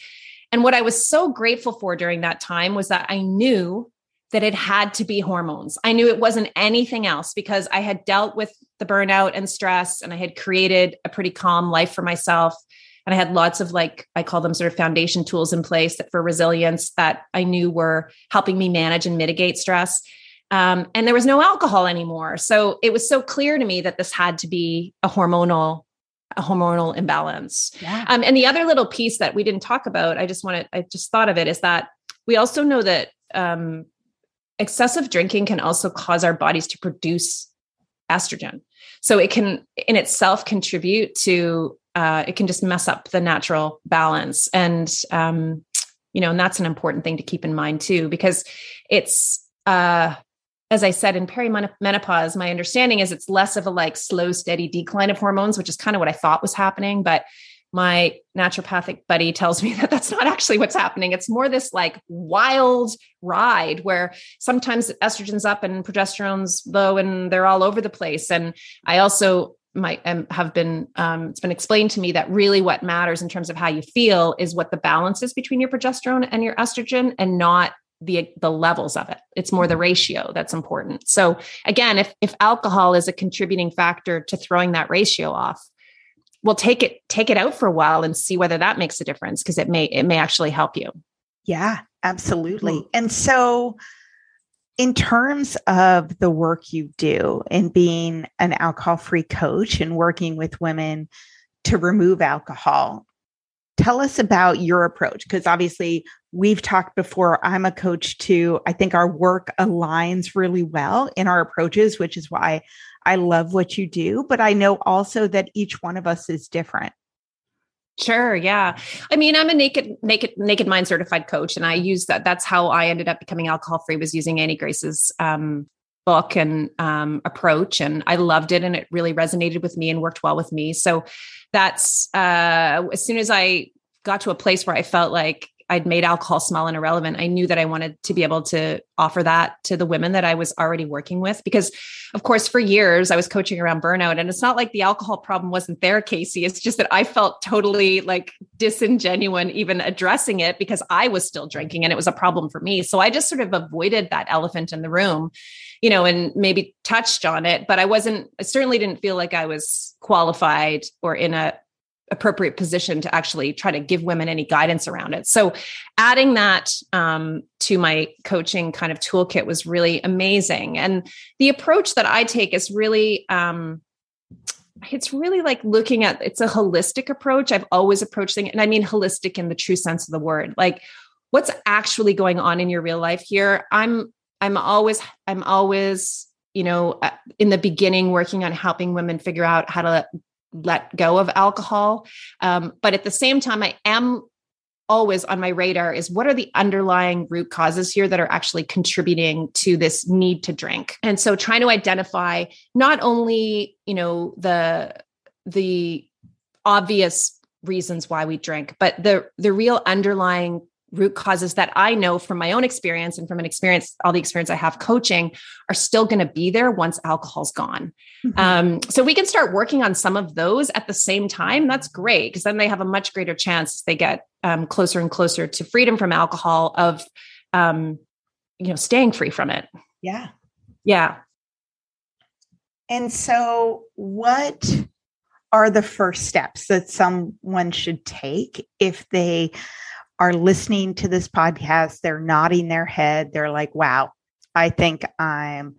And what I was so grateful for during that time was that I knew that it had to be hormones. I knew it wasn't anything else, because I had dealt with the burnout and stress, and I had created a pretty calm life for myself. And I had lots of, like, I call them sort of foundation tools in place that for resilience that I knew were helping me manage and mitigate stress. Um, and there was no alcohol anymore. So it was so clear to me that this had to be a hormonal, a hormonal imbalance. Yeah. Um, and the other little piece that we didn't talk about, I just wanted, I just thought of it, is that we also know that um, excessive drinking can also cause our bodies to produce estrogen. So it can in itself contribute to Uh, it can just mess up the natural balance. And, um, you know, and that's an important thing to keep in mind too, because it's, uh, as I said, in perimenopause, my understanding is it's less of a like slow, steady decline of hormones, which is kind of what I thought was happening. But my naturopathic buddy tells me that that's not actually what's happening. It's more this like wild ride where sometimes estrogen's up and progesterone's low and they're all over the place. And I also might have been, um, it's been explained to me that really what matters in terms of how you feel is what the balance is between your progesterone and your estrogen, and not the, the levels of it. It's more the ratio that's important. So again, if, if alcohol is a contributing factor to throwing that ratio off, we'll take it, take it out for a while and see whether that makes a difference. Cause it may, it may actually help you. Yeah, absolutely. And so In terms of the work you do and being an alcohol-free coach and working with women to remove alcohol, tell us about your approach, because obviously we've talked before. I'm a coach too. I think our work aligns really well in our approaches, which is why I love what you do. But I know also that each one of us is different. Sure. Yeah. I mean, I'm a naked, naked, naked mind certified coach. And I use that. That's how I ended up becoming alcohol free, was using Annie Grace's, um, book and, um, approach. And I loved it. And it really resonated with me and worked well with me. So that's, uh, as soon as I got to a place where I felt like I'd made alcohol small and irrelevant, I knew that I wanted to be able to offer that to the women that I was already working with, because of course, for years I was coaching around burnout, and it's not like the alcohol problem wasn't there, Casey. It's just that I felt totally like disingenuous even addressing it, because I was still drinking and it was a problem for me. So I just sort of avoided that elephant in the room, you know, and maybe touched on it, but I wasn't, I certainly didn't feel like I was qualified or in a appropriate position to actually try to give women any guidance around it. So adding that um, to my coaching kind of toolkit was really amazing. And the approach that I take is really, um, it's really like looking at, it's a holistic approach. I've always approached things, and I mean holistic in the true sense of the word, like what's actually going on in your real life here. I'm, I'm always, I'm always, you know, in the beginning working on helping women figure out how to let go of alcohol. Um, but at the same time, I am always on my radar is what are the underlying root causes here that are actually contributing to this need to drink. And so trying to identify not only, you know, the, the obvious reasons why we drink, but the, the real underlying root causes that I know from my own experience and from an experience, all the experience I have coaching are still going to be there once alcohol's gone. Mm-hmm. Um, so we can start working on some of those at the same time. That's great, because then they have a much greater chance, they get um, closer and closer to freedom from alcohol, of, um, you know, staying free from it. Yeah. Yeah. And so what are the first steps that someone should take if they are listening to this podcast, they're nodding their head, they're like, wow, I think I'm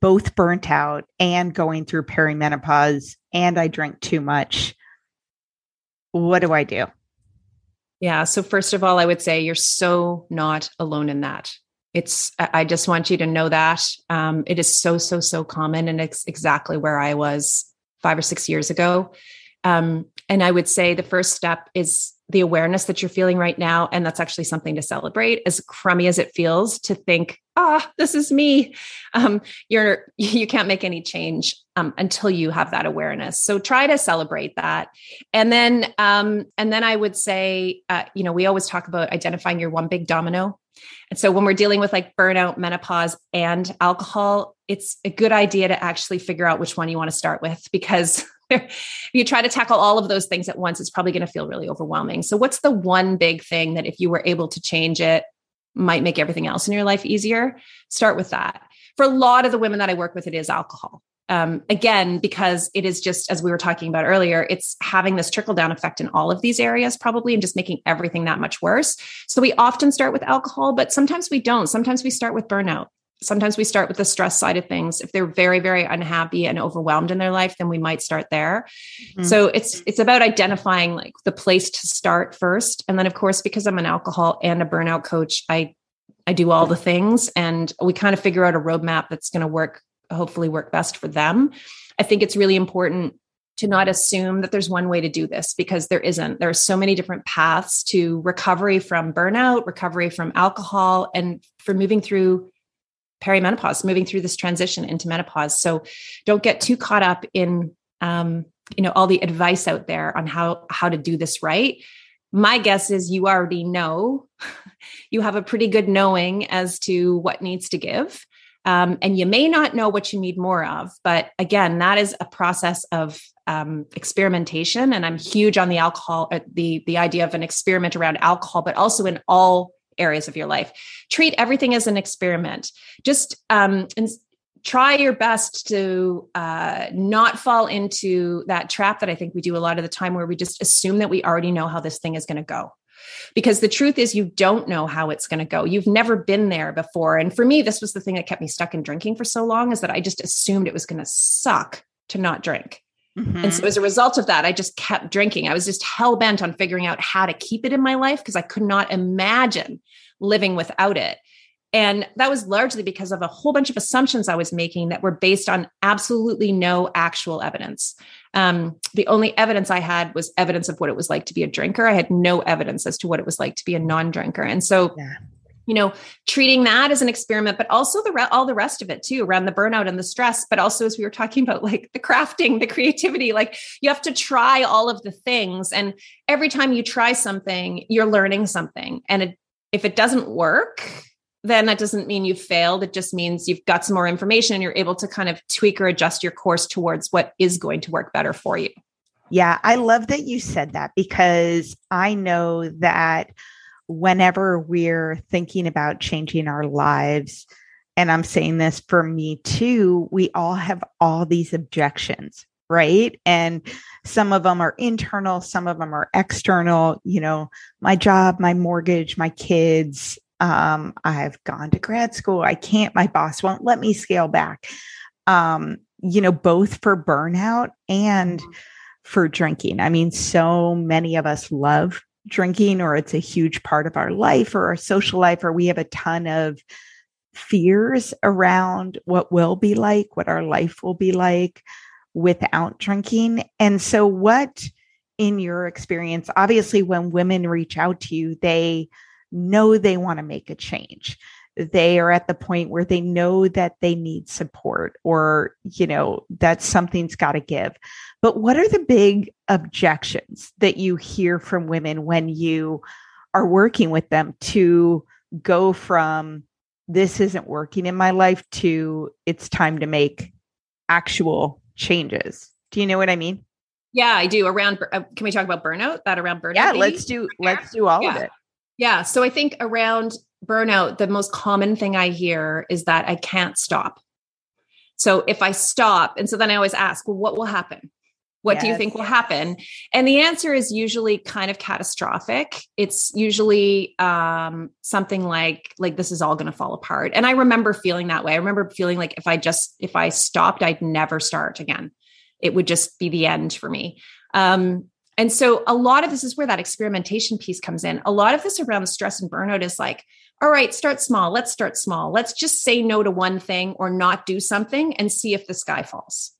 both burnt out and going through perimenopause and I drink too much. What do I do? Yeah. So first of all, I would say you're so not alone in that. It's, I just want you to know that um, it is so, so, so common. And it's exactly where I was five or six years ago. Um, and I would say the first step is the awareness that you're feeling right now. And that's actually something to celebrate, as crummy as it feels to think, ah, this is me. Um, you're, you can't make any change um, until you have that awareness. So try to celebrate that. And then, um, and then I would say, uh, you know, we always talk about identifying your one big domino. And so when we're dealing with like burnout, menopause, and alcohol, it's a good idea to actually figure out which one you want to start with, because if you try to tackle all of those things at once, it's probably going to feel really overwhelming. So what's the one big thing that if you were able to change, it might make everything else in your life easier? Start with that. For a lot of the women that I work with, it is alcohol. Um, again, because it is just, as we were talking about earlier, it's having this trickle down effect in all of these areas probably, and just making everything that much worse. So we often start with alcohol, but sometimes we don't. Sometimes we start with burnout. Sometimes we start with the stress side of things. If they're very, very unhappy and overwhelmed in their life, then we might start there. Mm-hmm. So it's, it's about identifying like the place to start first. And then of course, because I'm an alcohol and a burnout coach, I, I do all the things, and we kind of figure out a roadmap that's going to work, hopefully work best for them. I think it's really important to not assume that there's one way to do this, because there isn't. There are so many different paths to recovery from burnout, recovery from alcohol, and for moving through perimenopause, moving through this transition into menopause. So don't get too caught up in, um, you know, all the advice out there on how, how to do this right. My guess is you already know, you have a pretty good knowing as to what needs to give. Um, and you may not know what you need more of, but again, that is a process of, um, experimentation. And I'm huge on the alcohol, uh, the, the idea of an experiment around alcohol, but also in all areas of your life. Treat everything as an experiment. Just um, and try your best to uh, not fall into that trap that I think we do a lot of the time, where we just assume that we already know how this thing is going to go. Because the truth is, you don't know how it's going to go. You've never been there before. And for me, this was the thing that kept me stuck in drinking for so long, is that I just assumed it was going to suck to not drink. Mm-hmm. And so as a result of that, I just kept drinking. I was just hell bent on figuring out how to keep it in my life because I could not imagine living without it. And that was largely because of a whole bunch of assumptions I was making that were based on absolutely no actual evidence. Um, the only evidence I had was evidence of what it was like to be a drinker. I had no evidence as to what it was like to be a non-drinker. And so, yeah. you know, treating that as an experiment, but also the re- all the rest of it too, around the burnout and the stress, but also, as we were talking about, like the crafting, the creativity, like you have to try all of the things. And every time you try something, you're learning something. And it, if it doesn't work, then that doesn't mean you failed. It just means you've got some more information and you're able to kind of tweak or adjust your course towards what is going to work better for you. Yeah. I love that you said that, because I know that whenever we're thinking about changing our lives, and I'm saying this for me too, we all have all these objections, right? And some of them are internal, some of them are external, you know, my job, my mortgage, my kids, um, I've gone to grad school, I can't, my boss won't let me scale back, um, you know, both for burnout and for drinking. I mean, so many of us love drinking, or it's a huge part of our life or our social life, or we have a ton of fears around what will be like, what our life will be like without drinking. And so what, in your experience, obviously when women reach out to you, they know they want to make a change. They are at the point where they know that they need support, or, you know, that something's got to give. But what are the big objections that you hear from women when you are working with them to go from this isn't working in my life to it's time to make actual changes? Do you know what I mean? Yeah, I do. Around, uh, can we talk about burnout? That around burnout? Yeah, maybe? let's do, let's do all yeah. of it. Yeah. So I think around burnout, the most common thing I hear is that I can't stop. So if I stop, and so then I always ask, well, what will happen? What yes. do you think will happen? And the answer is usually kind of catastrophic. It's usually um, something like, like this is all going to fall apart. And I remember feeling that way. I remember feeling like if I just, if I stopped, I'd never start again. It would just be the end for me. Um, and so a lot of this is where that experimentation piece comes in. A lot of this around stress and burnout is like, all right, start small. Let's start small. Let's just say no to one thing or not do something and see if the sky falls.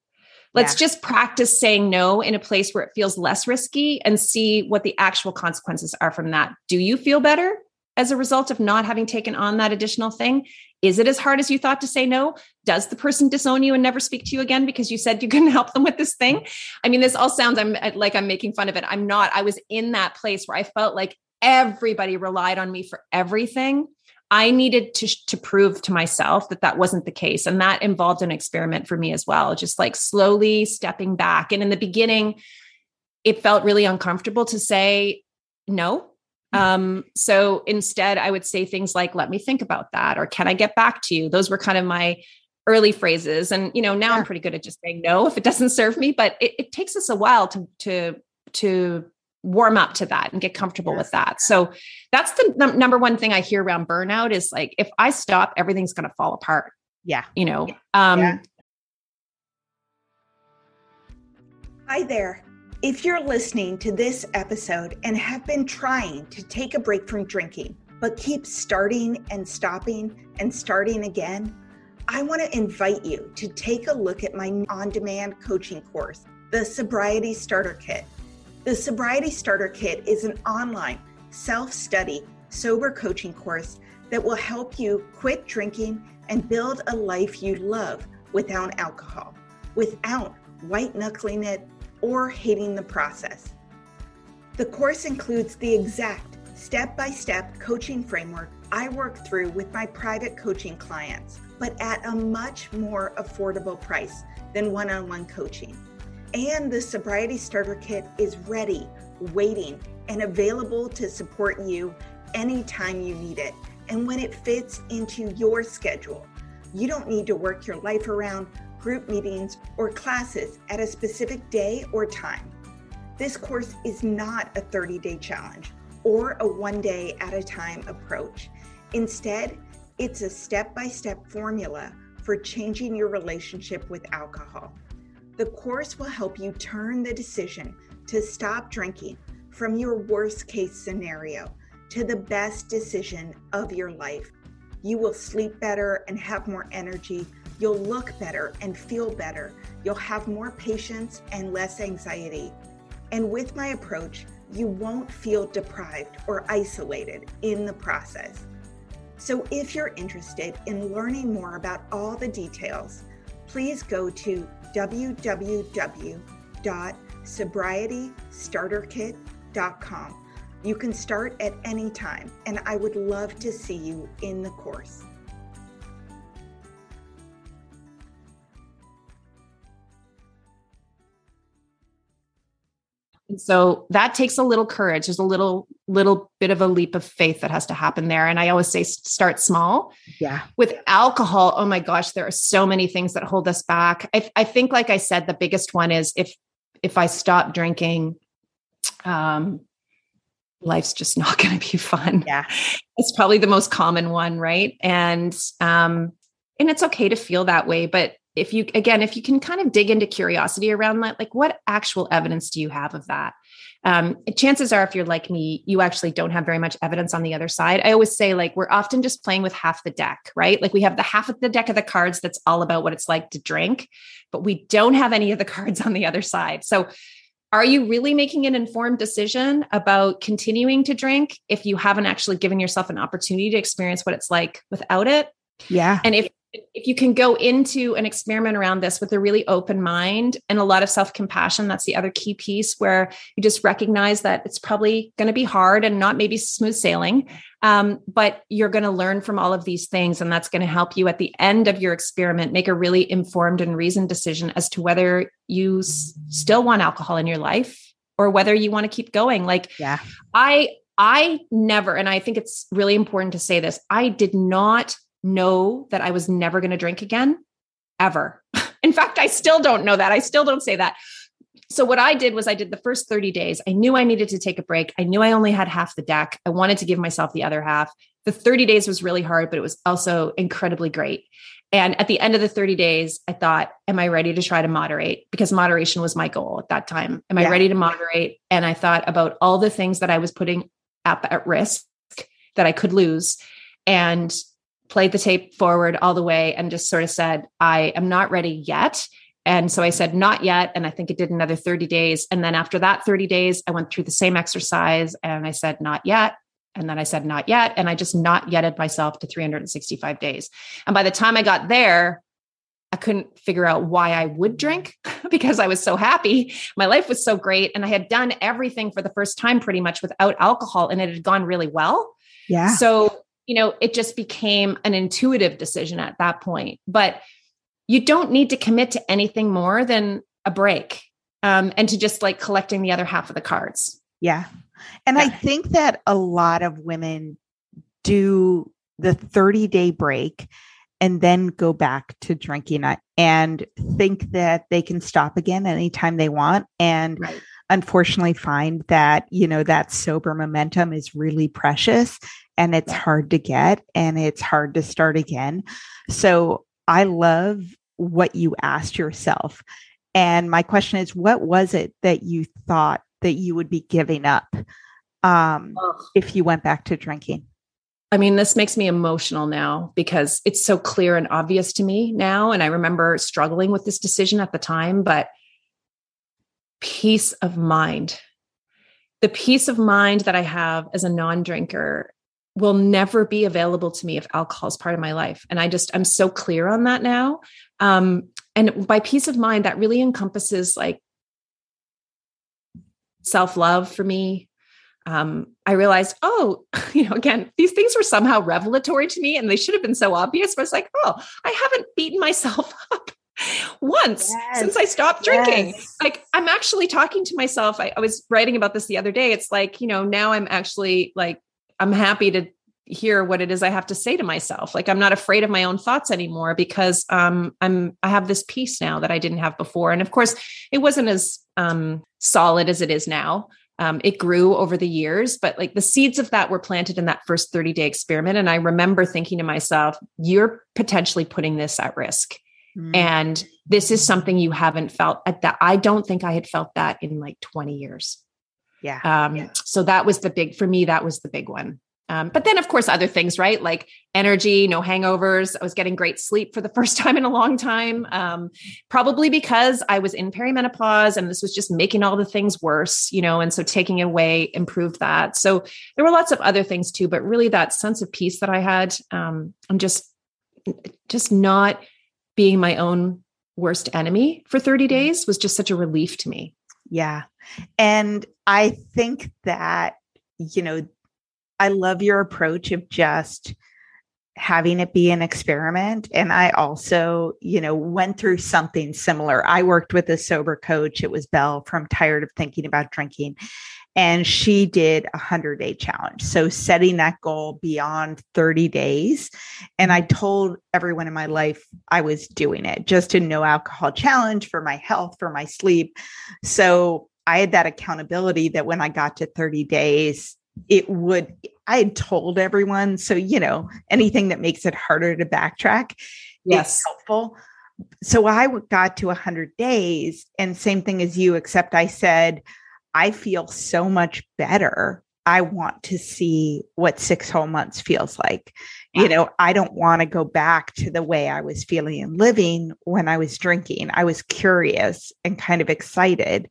Let's yeah. just practice saying no in a place where it feels less risky and see what the actual consequences are from that. Do you feel better as a result of not having taken on that additional thing? Is it as hard as you thought to say no? Does the person disown you and never speak to you again because you said you couldn't help them with this thing? I mean, this all sounds I'm, like I'm making fun of it. I'm not. I was in that place where I felt like everybody relied on me for everything. I needed to, to prove to myself that that wasn't the case. And that involved an experiment for me as well, just like slowly stepping back. And in the beginning, it felt really uncomfortable to say no. Um, so instead, I would say things like, let me think about that, or can I get back to you? Those were kind of my early phrases. And, you know, now I'm pretty good at just saying no if it doesn't serve me, but it, it takes us a while to, to, to warm up to that and get comfortable yes. with that. So that's the num- number one thing I hear around burnout is like, if I stop, everything's going to fall apart. Yeah. You know? Um, yeah. Hi there. If you're listening to this episode and have been trying to take a break from drinking, but keep starting and stopping and starting again, I want to invite you to take a look at my on-demand coaching course, the Sobriety Starter Kit. The Sobriety Starter Kit is an online self-study sober coaching course that will help you quit drinking and build a life you love without alcohol, without white-knuckling it or hating the process. The course includes the exact step-by-step coaching framework I work through with my private coaching clients, but at a much more affordable price than one-on-one coaching. And the Sobriety Starter Kit is ready, waiting, and available to support you anytime you need it and when it fits into your schedule. You don't need to work your life around group meetings or classes at a specific day or time. This course is not a thirty-day challenge or a one day at a time approach. Instead, it's a step-by-step formula for changing your relationship with alcohol. The course will help you turn the decision to stop drinking from your worst case scenario to the best decision of your life. You will sleep better and have more energy. You'll look better and feel better. You'll have more patience and less anxiety. And with my approach, you won't feel deprived or isolated in the process. So if you're interested in learning more about all the details, please go to w w w dot sobriety starter kit dot com. You can start at any time, and I would love to see you in the course. And so that takes a little courage. There's a little, little bit of a leap of faith that has to happen there. And I always say, start small. Yeah. With alcohol. Oh my gosh, there are so many things that hold us back. I, I think, like I said, the biggest one is if, if I stop drinking, um, life's just not going to be fun. Yeah. It's probably the most common one. Right. And, um, and it's okay to feel that way, but if you, again, if you can kind of dig into curiosity around that, like what actual evidence do you have of that? Um, chances are, if you're like me, you actually don't have very much evidence on the other side. I always say, like, we're often just playing with half the deck, right? Like we have the half of the deck of the cards that's all about what it's like to drink, but we don't have any of the cards on the other side. So are you really making an informed decision about continuing to drink if you haven't actually given yourself an opportunity to experience what it's like without it? Yeah. And if If you can go into an experiment around this with a really open mind and a lot of self-compassion, that's the other key piece, where you just recognize that it's probably going to be hard and not maybe smooth sailing, um, but you're going to learn from all of these things. And that's going to help you at the end of your experiment, make a really informed and reasoned decision as to whether you s- still want alcohol in your life or whether you want to keep going. Like yeah. I, I never, and I think it's really important to say this, I did not know that I was never going to drink again, ever. In fact, I still don't know that. I still don't say that. So what I did was I did the first thirty days. I knew I needed to take a break. I knew I only had half the deck. I wanted to give myself the other half. The thirty days was really hard, but it was also incredibly great. And at the end of the thirty days, I thought, am I ready to try to moderate? Because moderation was my goal at that time. Am yeah. I ready to moderate? And I thought about all the things that I was putting up at risk that I could lose, and played the tape forward all the way and just sort of said, I am not ready yet. And so I said, not yet. And I think it did another thirty days. And then after that thirty days, I went through the same exercise and I said, not yet. And then I said, not yet. And I just not yeted myself to three hundred sixty-five days. And by the time I got there, I couldn't figure out why I would drink because I was so happy. My life was so great. And I had done everything for the first time pretty much without alcohol, and it had gone really well. Yeah. So you know, it just became an intuitive decision at that point, but you don't need to commit to anything more than a break, um, and to just like collecting the other half of the cards. Yeah. And yeah. I think that a lot of women do the thirty day break and then go back to drinking and think that they can stop again anytime they want. And right. unfortunately find that, you know, that sober momentum is really precious. And it's hard to get, and it's hard to start again. So I love what you asked yourself. And my question is, what was it that you thought that you would be giving up um, if you went back to drinking? I mean, this makes me emotional now because it's so clear and obvious to me now. And I remember struggling with this decision at the time, but peace of mind, the peace of mind that I have as a non-drinker will never be available to me if alcohol is part of my life. And I just, I'm so clear on that now. Um, and by peace of mind, that really encompasses like self-love for me. Um, I realized, oh, you know, again, these things were somehow revelatory to me and they should have been so obvious, but I was like, oh, I haven't beaten myself up once yes. since I stopped drinking. Yes. Like I'm actually talking to myself. I, I was writing about this the other day. It's like, you know, now I'm actually like, I'm happy to hear what it is I have to say to myself. Like I'm not afraid of my own thoughts anymore because um, I'm, I have this peace now that I didn't have before. And of course it wasn't as um, solid as it is now. Um, it grew over the years, but like the seeds of that were planted in that first thirty day experiment. And I remember thinking to myself, you're potentially putting this at risk. Mm. And this is something you haven't felt at that. I don't think I had felt that in like twenty years. Yeah. Um, yeah. So that was the big, for me, that was the big one. Um, but then of course, other things, right? Like energy, no hangovers. I was getting great sleep for the first time in a long time. Um, probably because I was in perimenopause and this was just making all the things worse, you know? And so taking it away improved that. So there were lots of other things too, but really that sense of peace that I had, um, I'm just, just not being my own worst enemy for thirty days was just such a relief to me. Yeah. And I think that, you know, I love your approach of just having it be an experiment. And I also, you know, went through something similar. I worked with a sober coach. It was Belle from Tired of Thinking About Drinking. And she did a hundred day challenge. So setting that goal beyond thirty days. And I told everyone in my life I was doing it, just a no alcohol challenge for my health, for my sleep. So I had that accountability that when I got to thirty days, it would, I had told everyone. So, you know, anything that makes it harder to backtrack yes. is helpful. So I got to one hundred days and same thing as you, except I said, I feel so much better. I want to see what six whole months feels like. Wow. You know, I don't want to go back to the way I was feeling and living when I was drinking. I was curious and kind of excited.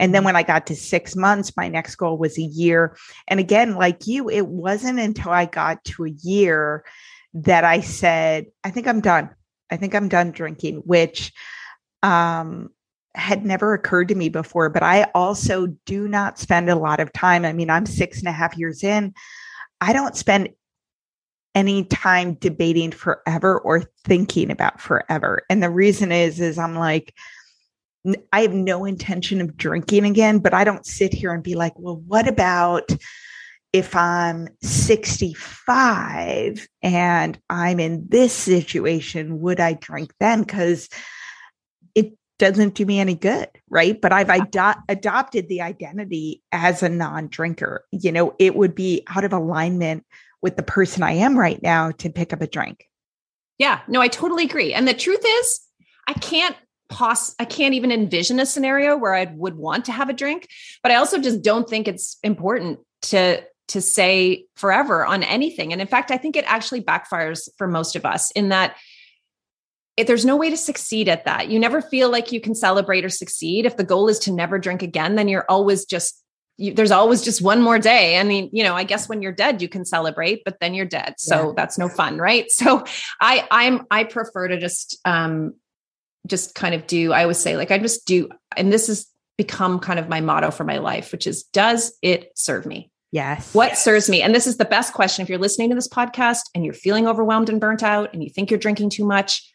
And then when I got to six months, my next goal was a year. And again, like you, it wasn't until I got to a year that I said, I think I'm done. I think I'm done drinking, which um, had never occurred to me before. But I also do not spend a lot of time. I mean, I'm six and a half years in. I don't spend any time debating forever or thinking about forever. And the reason is, is I'm like, I have no intention of drinking again, but I don't sit here and be like, well, what about if I'm sixty-five and I'm in this situation, would I drink then? Because it doesn't do me any good, right? But I've ado- adopted the identity as a non-drinker. You know, it would be out of alignment with the person I am right now to pick up a drink. Yeah, no, I totally agree. And the truth is, I can't Poss- I can't even envision a scenario where I would want to have a drink, but I also just don't think it's important to, to say forever on anything. And in fact, I think it actually backfires for most of us in that if there's no way to succeed at that. You never feel like you can celebrate or succeed. If the goal is to never drink again, then you're always just, you, there's always just one more day. I mean, you know, I guess when you're dead, you can celebrate, but then you're dead. So yeah. That's no fun. Right. So I, I'm, I prefer to just, um, just kind of do, I always say like, I just do. And this has become kind of my motto for my life, which is, does it serve me? Yes. What yes. serves me? And this is the best question. If you're listening to this podcast and you're feeling overwhelmed and burnt out and you think you're drinking too much,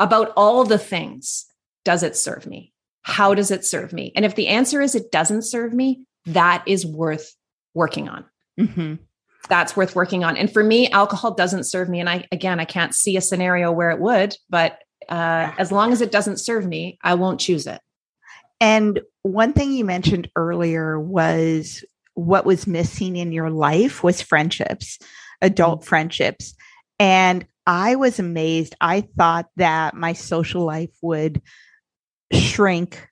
about all the things, does it serve me? How does it serve me? And if the answer is it doesn't serve me, that is worth working on. Mm-hmm. That's worth working on. And for me, alcohol doesn't serve me. And I, again, I can't see a scenario where it would, but Uh, as long as it doesn't serve me, I won't choose it. And one thing you mentioned earlier was what was missing in your life was friendships, adult mm-hmm. friendships. And I was amazed. I thought that my social life would shrink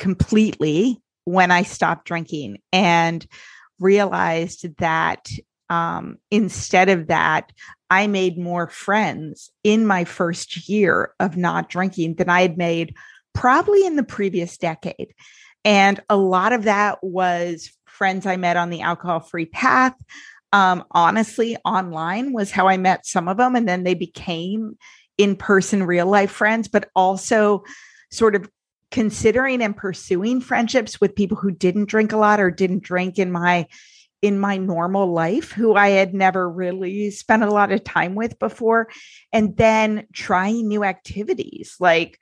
completely when I stopped drinking and realized that um, instead of that, I made more friends in my first year of not drinking than I had made probably in the previous decade. And a lot of that was friends I met on the alcohol-free path. Um, honestly, online was how I met some of them. And then they became in-person real life friends, but also sort of considering and pursuing friendships with people who didn't drink a lot or didn't drink in my in my normal life, who I had never really spent a lot of time with before. And then trying new activities, like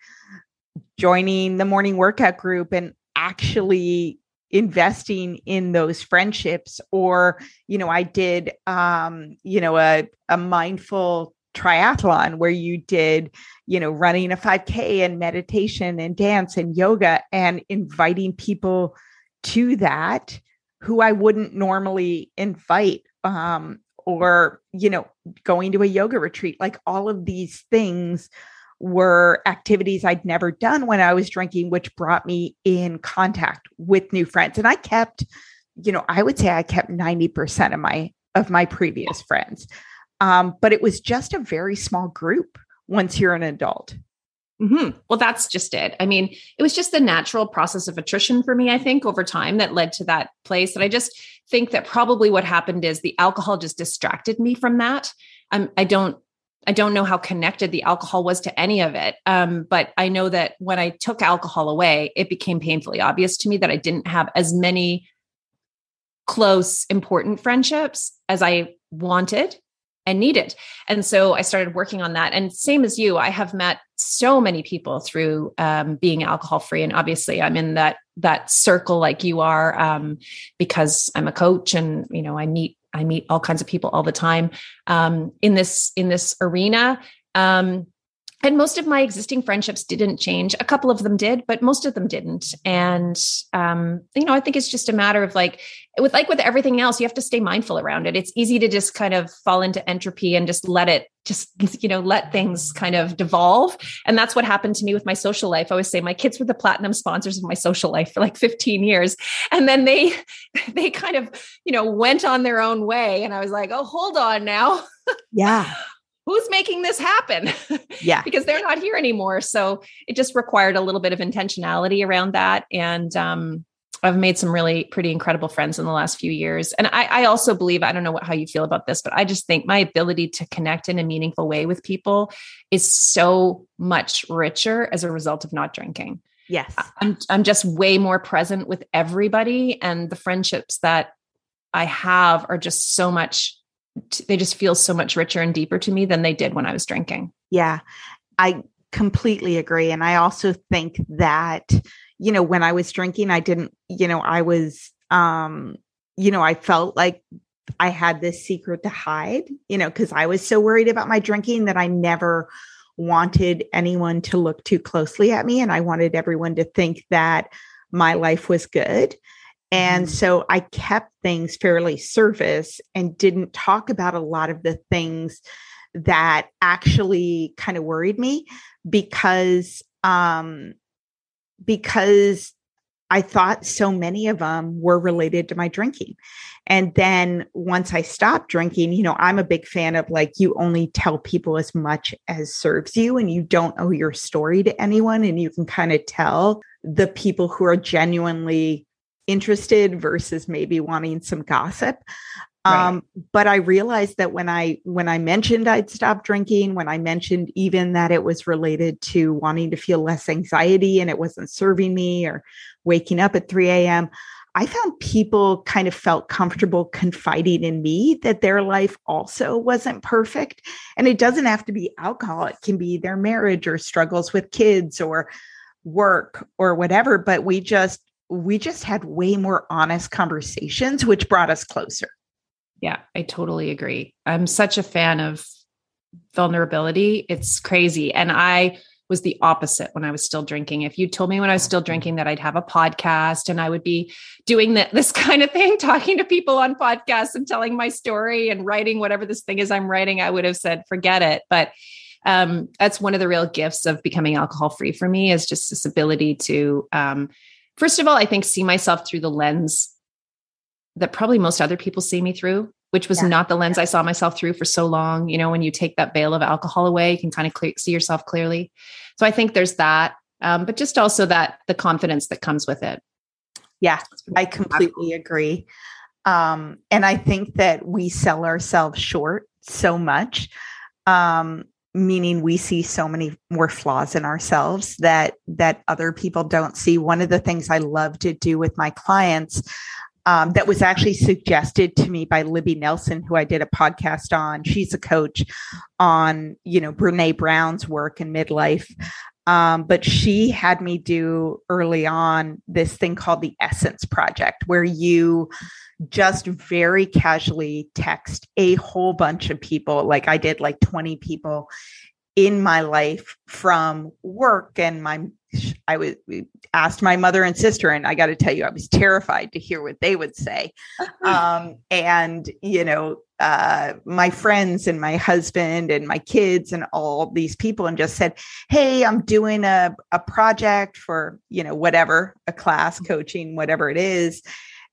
joining the morning workout group and actually investing in those friendships. Or, you know, I did, um, you know, a, a mindful triathlon where you did, you know, running a five K and meditation and dance and yoga and inviting people to that who I wouldn't normally invite, um, or, you know, going to a yoga retreat. Like all of these things were activities I'd never done when I was drinking, which brought me in contact with new friends. And I kept, you know, I would say I kept ninety percent of my, of my previous friends. Um, but it was just a very small group once you're an adult. Mm-hmm. Well, that's just it. I mean, it was just the natural process of attrition for me, I think, over time that led to that place. And I just think that probably what happened is the alcohol just distracted me from that. Um, I don't, I don't know how connected the alcohol was to any of it. Um, but I know that when I took alcohol away, it became painfully obvious to me that I didn't have as many close, important friendships as I wanted and needed. And so I started working on that. And same as you, I have met so many people through um, being alcohol free. And obviously I'm in that, that circle like you are, um, because I'm a coach and, you know, I meet, I meet all kinds of people all the time, um, in this, in this arena. Um, and most of my existing friendships didn't change. A couple of them did, but most of them didn't. And, um, you know, I think it's just a matter of like, with like with everything else, you have to stay mindful around it. It's easy to just kind of fall into entropy and just let it just, you know, let things kind of devolve. And that's what happened to me with my social life. I always say my kids were the platinum sponsors of my social life for like fifteen years. And then they, they kind of, you know, went on their own way. And I was like, oh, hold on now. Yeah. Who's making this happen? Yeah. Because they're not here anymore. So it just required a little bit of intentionality around that. And, um, I've made some really pretty incredible friends in the last few years. And I, I also believe, I don't know what, how you feel about this, but I just think my ability to connect in a meaningful way with people is so much richer as a result of not drinking. Yes. I'm, I'm just way more present with everybody, and the friendships that I have are just so much, they just feel so much richer and deeper to me than they did when I was drinking. Yeah, I completely agree. And I also think that, you know, when I was drinking, I didn't, you know, I was, um, you know, I felt like I had this secret to hide, you know, because I was so worried about my drinking that I never wanted anyone to look too closely at me. And I wanted everyone to think that my life was good. And so I kept things fairly surface and didn't talk about a lot of the things that actually kind of worried me, because, um, because I thought so many of them were related to my drinking. And then once I stopped drinking, you know, I'm a big fan of like, you only tell people as much as serves you, and you don't owe your story to anyone. And you can kind of tell the people who are genuinely interested versus maybe wanting some gossip. Right. Um, but I realized that when I, when I mentioned I'd stopped drinking, when I mentioned even that it was related to wanting to feel less anxiety and it wasn't serving me or waking up at three a.m., I found people kind of felt comfortable confiding in me that their life also wasn't perfect. And it doesn't have to be alcohol. It can be their marriage or struggles with kids or work or whatever. But we just, we just had way more honest conversations, which brought us closer. Yeah, I totally agree. I'm such a fan of vulnerability. It's crazy. And I was the opposite when I was still drinking. If you told me when I was still drinking that I'd have a podcast and I would be doing the, this kind of thing, talking to people on podcasts and telling my story and writing whatever this thing is I'm writing, I would have said, forget it. But um, that's one of the real gifts of becoming alcohol-free for me, is just this ability to, um, first of all, I think, see myself through the lens that probably most other people see me through, which was yeah. not the lens I saw myself through for so long. You know, when you take that veil of alcohol away, you can kind of clear, see yourself clearly. So I think there's that, um, but just also that the confidence that comes with it. Yeah, I completely agree. Um, and I think that we sell ourselves short so much, um, meaning we see so many more flaws in ourselves that, that other people don't see. One of the things I love to do with my clients, Um, that was actually suggested to me by Libby Nelson, who I did a podcast on. She's a coach on, you know, Brene Brown's work in midlife. Um, but she had me do early on this thing called the Essence Project, where you just very casually text a whole bunch of people. Like I did like twenty people in my life from work. And my, I was we asked my mother and sister, and I got to tell you, I was terrified to hear what they would say. Um, and, you know, uh, my friends and my husband and my kids and all these people, and just said, hey, I'm doing a, a project for, you know, whatever, a class, coaching, whatever it is.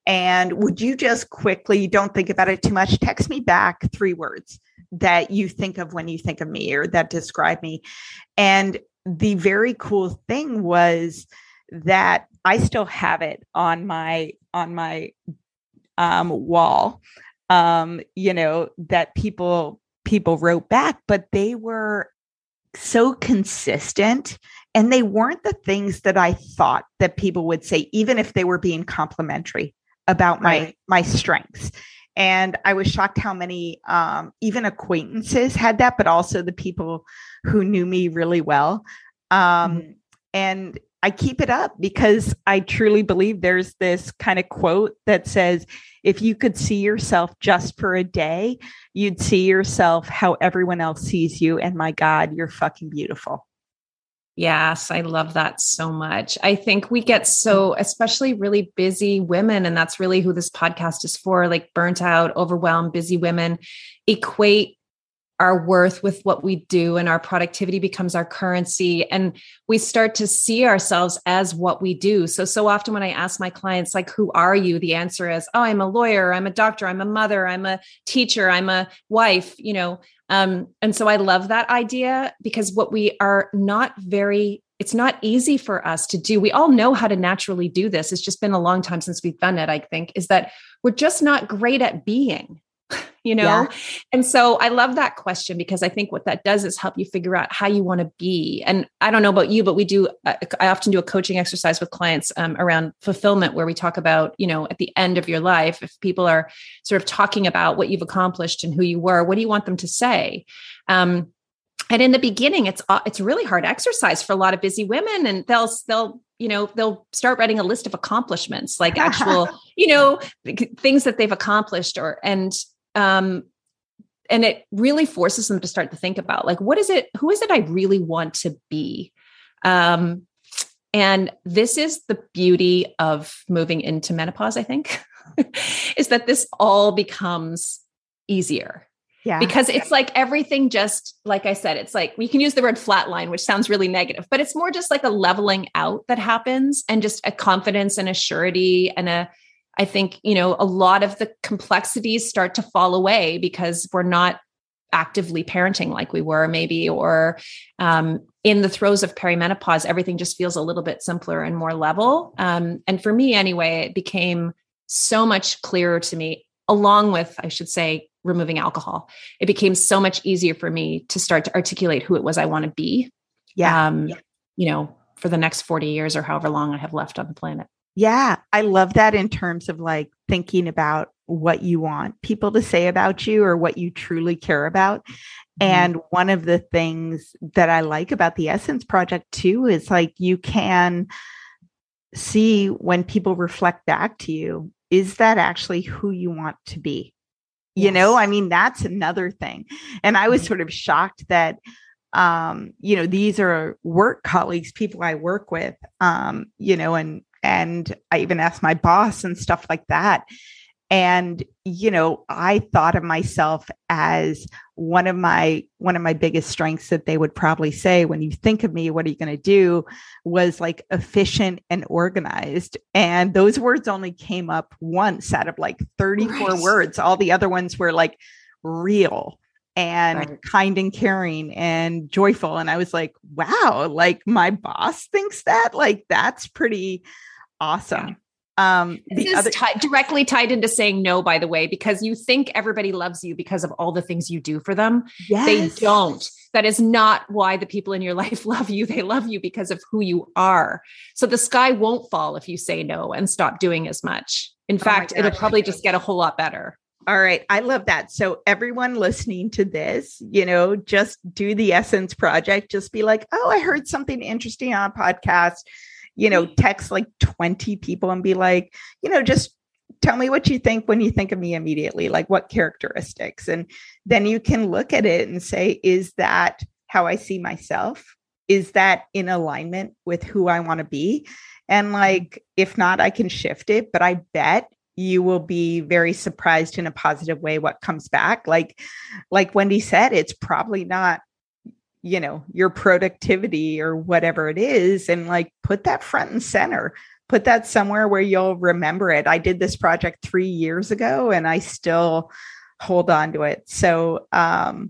And would you just quickly, don't think about it too much, text me back three words that you think of when you think of me, or that describe me. And the very cool thing was that I still have it on my, on my, um, wall, um, you know, that people, people wrote back, but they were so consistent, and they weren't the things that I thought that people would say, even if they were being complimentary about my, right. my strengths. And I was shocked how many, um, even acquaintances had that, but also the people who knew me really well. Um, mm-hmm. And I keep it up because I truly believe there's this kind of quote that says, if you could see yourself just for a day, you'd see yourself how everyone else sees you. And my God, you're fucking beautiful. Yes, I love that so much. I think we get so, especially really busy women, and that's really who this podcast is for, like burnt out, overwhelmed, busy women, equate our worth with what we do, and our productivity becomes our currency. And we start to see ourselves as what we do. So, so often when I ask my clients, like, who are you? The answer is, oh, I'm a lawyer, I'm a doctor, I'm a mother, I'm a teacher, I'm a wife, you know. Um, and so I love that idea, because what we are not very, it's not easy for us to do. We all know how to naturally do this. It's just been a long time since we've done it, I think, is that we're just not great at being, you know? Yeah. And so I love that question, because I think what that does is help you figure out how you want to be. And I don't know about you, but we do, I often do a coaching exercise with clients um, around fulfillment, where we talk about, you know, at the end of your life, if people are sort of talking about what you've accomplished and who you were, what do you want them to say? Um, and in the beginning, it's, it's a really hard exercise for a lot of busy women, and they'll, they'll, you know, they'll start writing a list of accomplishments, like actual, you know, things that they've accomplished, or, and, Um, and it really forces them to start to think about, like, what is it, who is it I really want to be? Um, and this is the beauty of moving into menopause, I think, is that this all becomes easier. Yeah. Because it's like everything just, like I said, it's like, we can use the word flatline, which sounds really negative, but it's more just like a leveling out that happens, and just a confidence and a surety and a, I think, you know, a lot of the complexities start to fall away, because we're not actively parenting like we were maybe, or um, in the throes of perimenopause, everything just feels a little bit simpler and more level. Um, and for me anyway, it became so much clearer to me, along with, I should say, removing alcohol. It became so much easier for me to start to articulate who it was I want to be, yeah. Um, yeah. you know, for the next forty years or however long I have left on the planet. Yeah. I love that, in terms of like thinking about what you want people to say about you, or what you truly care about. Mm-hmm. And one of the things that I like about the Essence Project too, is like, you can see when people reflect back to you, is that actually who you want to be? Yes. You know, I mean, that's another thing. And I was sort of shocked that, um, you know, these are work colleagues, people I work with, um, you know, and, And I even asked my boss and stuff like that. And, you know, I thought of myself as one of my, one of my biggest strengths that they would probably say, when you think of me, what are you going to do, was like efficient and organized. And those words only came up once out of like thirty-four right. words. All the other ones were like real and right. kind and caring and joyful. And I was like, wow, like my boss thinks that, like, that's pretty awesome. Yeah. Um, this the is other- t- directly tied into saying no, by the way, because you think everybody loves you because of all the things you do for them. Yes. They don't. That is not why the people in your life love you. They love you because of who you are. So the sky won't fall if you say no and stop doing as much. In fact, oh it'll probably just get a whole lot better. All right. I love that. So everyone listening to this, you know, just do the Essence Project. Just be like, oh, I heard something interesting on a podcast, you know, text like twenty people and be like, you know, just tell me what you think when you think of me immediately, like what characteristics. And then you can look at it and say, is that how I see myself? Is that in alignment with who I want to be? And like, if not, I can shift it, but I bet you will be very surprised in a positive way what comes back. Like, like Wendy said, it's probably not, you know, your productivity or whatever it is. And like, put that front and center, put that somewhere where you'll remember it. I did this project three years ago and I still hold on to it. So, um,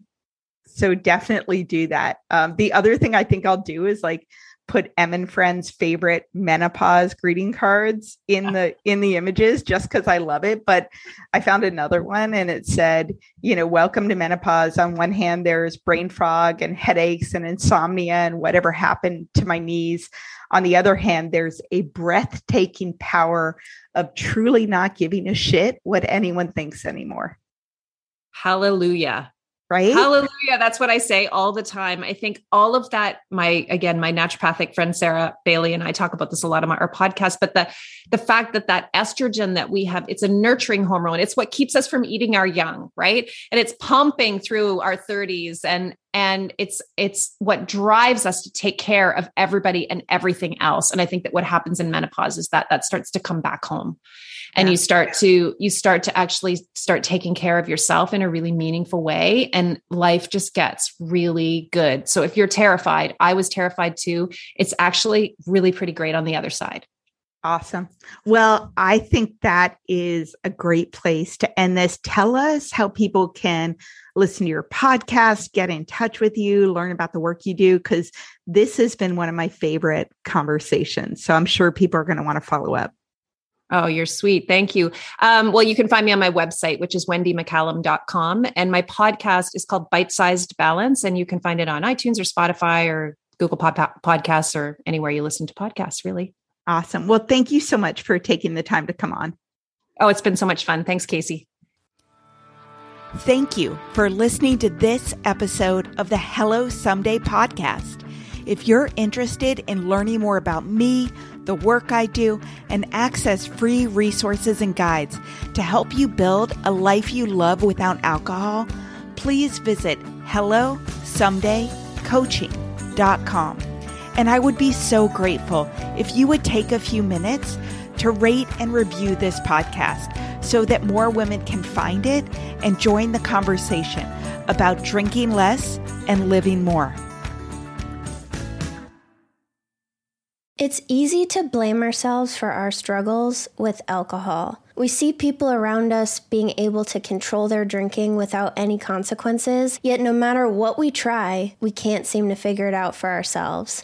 so definitely do that. Um, the other thing I think I'll do is like put Em and Friends' favorite menopause greeting cards in the, in the images, just because I love it. But I found another one and it said, you know, welcome to menopause. On one hand, there's brain fog and headaches and insomnia and whatever happened to my knees. On the other hand, there's a breathtaking power of truly not giving a shit what anyone thinks anymore. Hallelujah. Right? Hallelujah. That's what I say all the time. I think all of that, my, again, my naturopathic friend, Sarah Bailey, and I talk about this a lot on our podcast, but the, the fact that that estrogen that we have, it's a nurturing hormone. It's what keeps us from eating our young, right? And it's pumping through our thirties and, and it's, it's what drives us to take care of everybody and everything else. And I think that what happens in menopause is that that starts to come back home. And you start to, you start to actually start taking care of yourself in a really meaningful way. And life just gets really good. So if you're terrified, I was terrified too. It's actually really pretty great on the other side. Awesome. Well, I think that is a great place to end this. Tell us how people can listen to your podcast, get in touch with you, learn about the work you do, because this has been one of my favorite conversations. So I'm sure people are going to want to follow up. Oh, you're sweet. Thank you. Um, well, you can find me on my website, which is wendy m c callum dot com. And my podcast is called Bite-Sized Balance. And you can find it on iTunes or Spotify or Google Pod- Podcasts or anywhere you listen to podcasts, really. Awesome. Well, thank you so much for taking the time to come on. Oh, it's been so much fun. Thanks, Casey. Thank you for listening to this episode of the Hello Someday podcast. If you're interested in learning more about me, the work I do, and access free resources and guides to help you build a life you love without alcohol, please visit hello someday coaching dot com. And I would be so grateful if you would take a few minutes to rate and review this podcast so that more women can find it and join the conversation about drinking less and living more. It's easy to blame ourselves for our struggles with alcohol. We see people around us being able to control their drinking without any consequences, yet no matter what we try, we can't seem to figure it out for ourselves.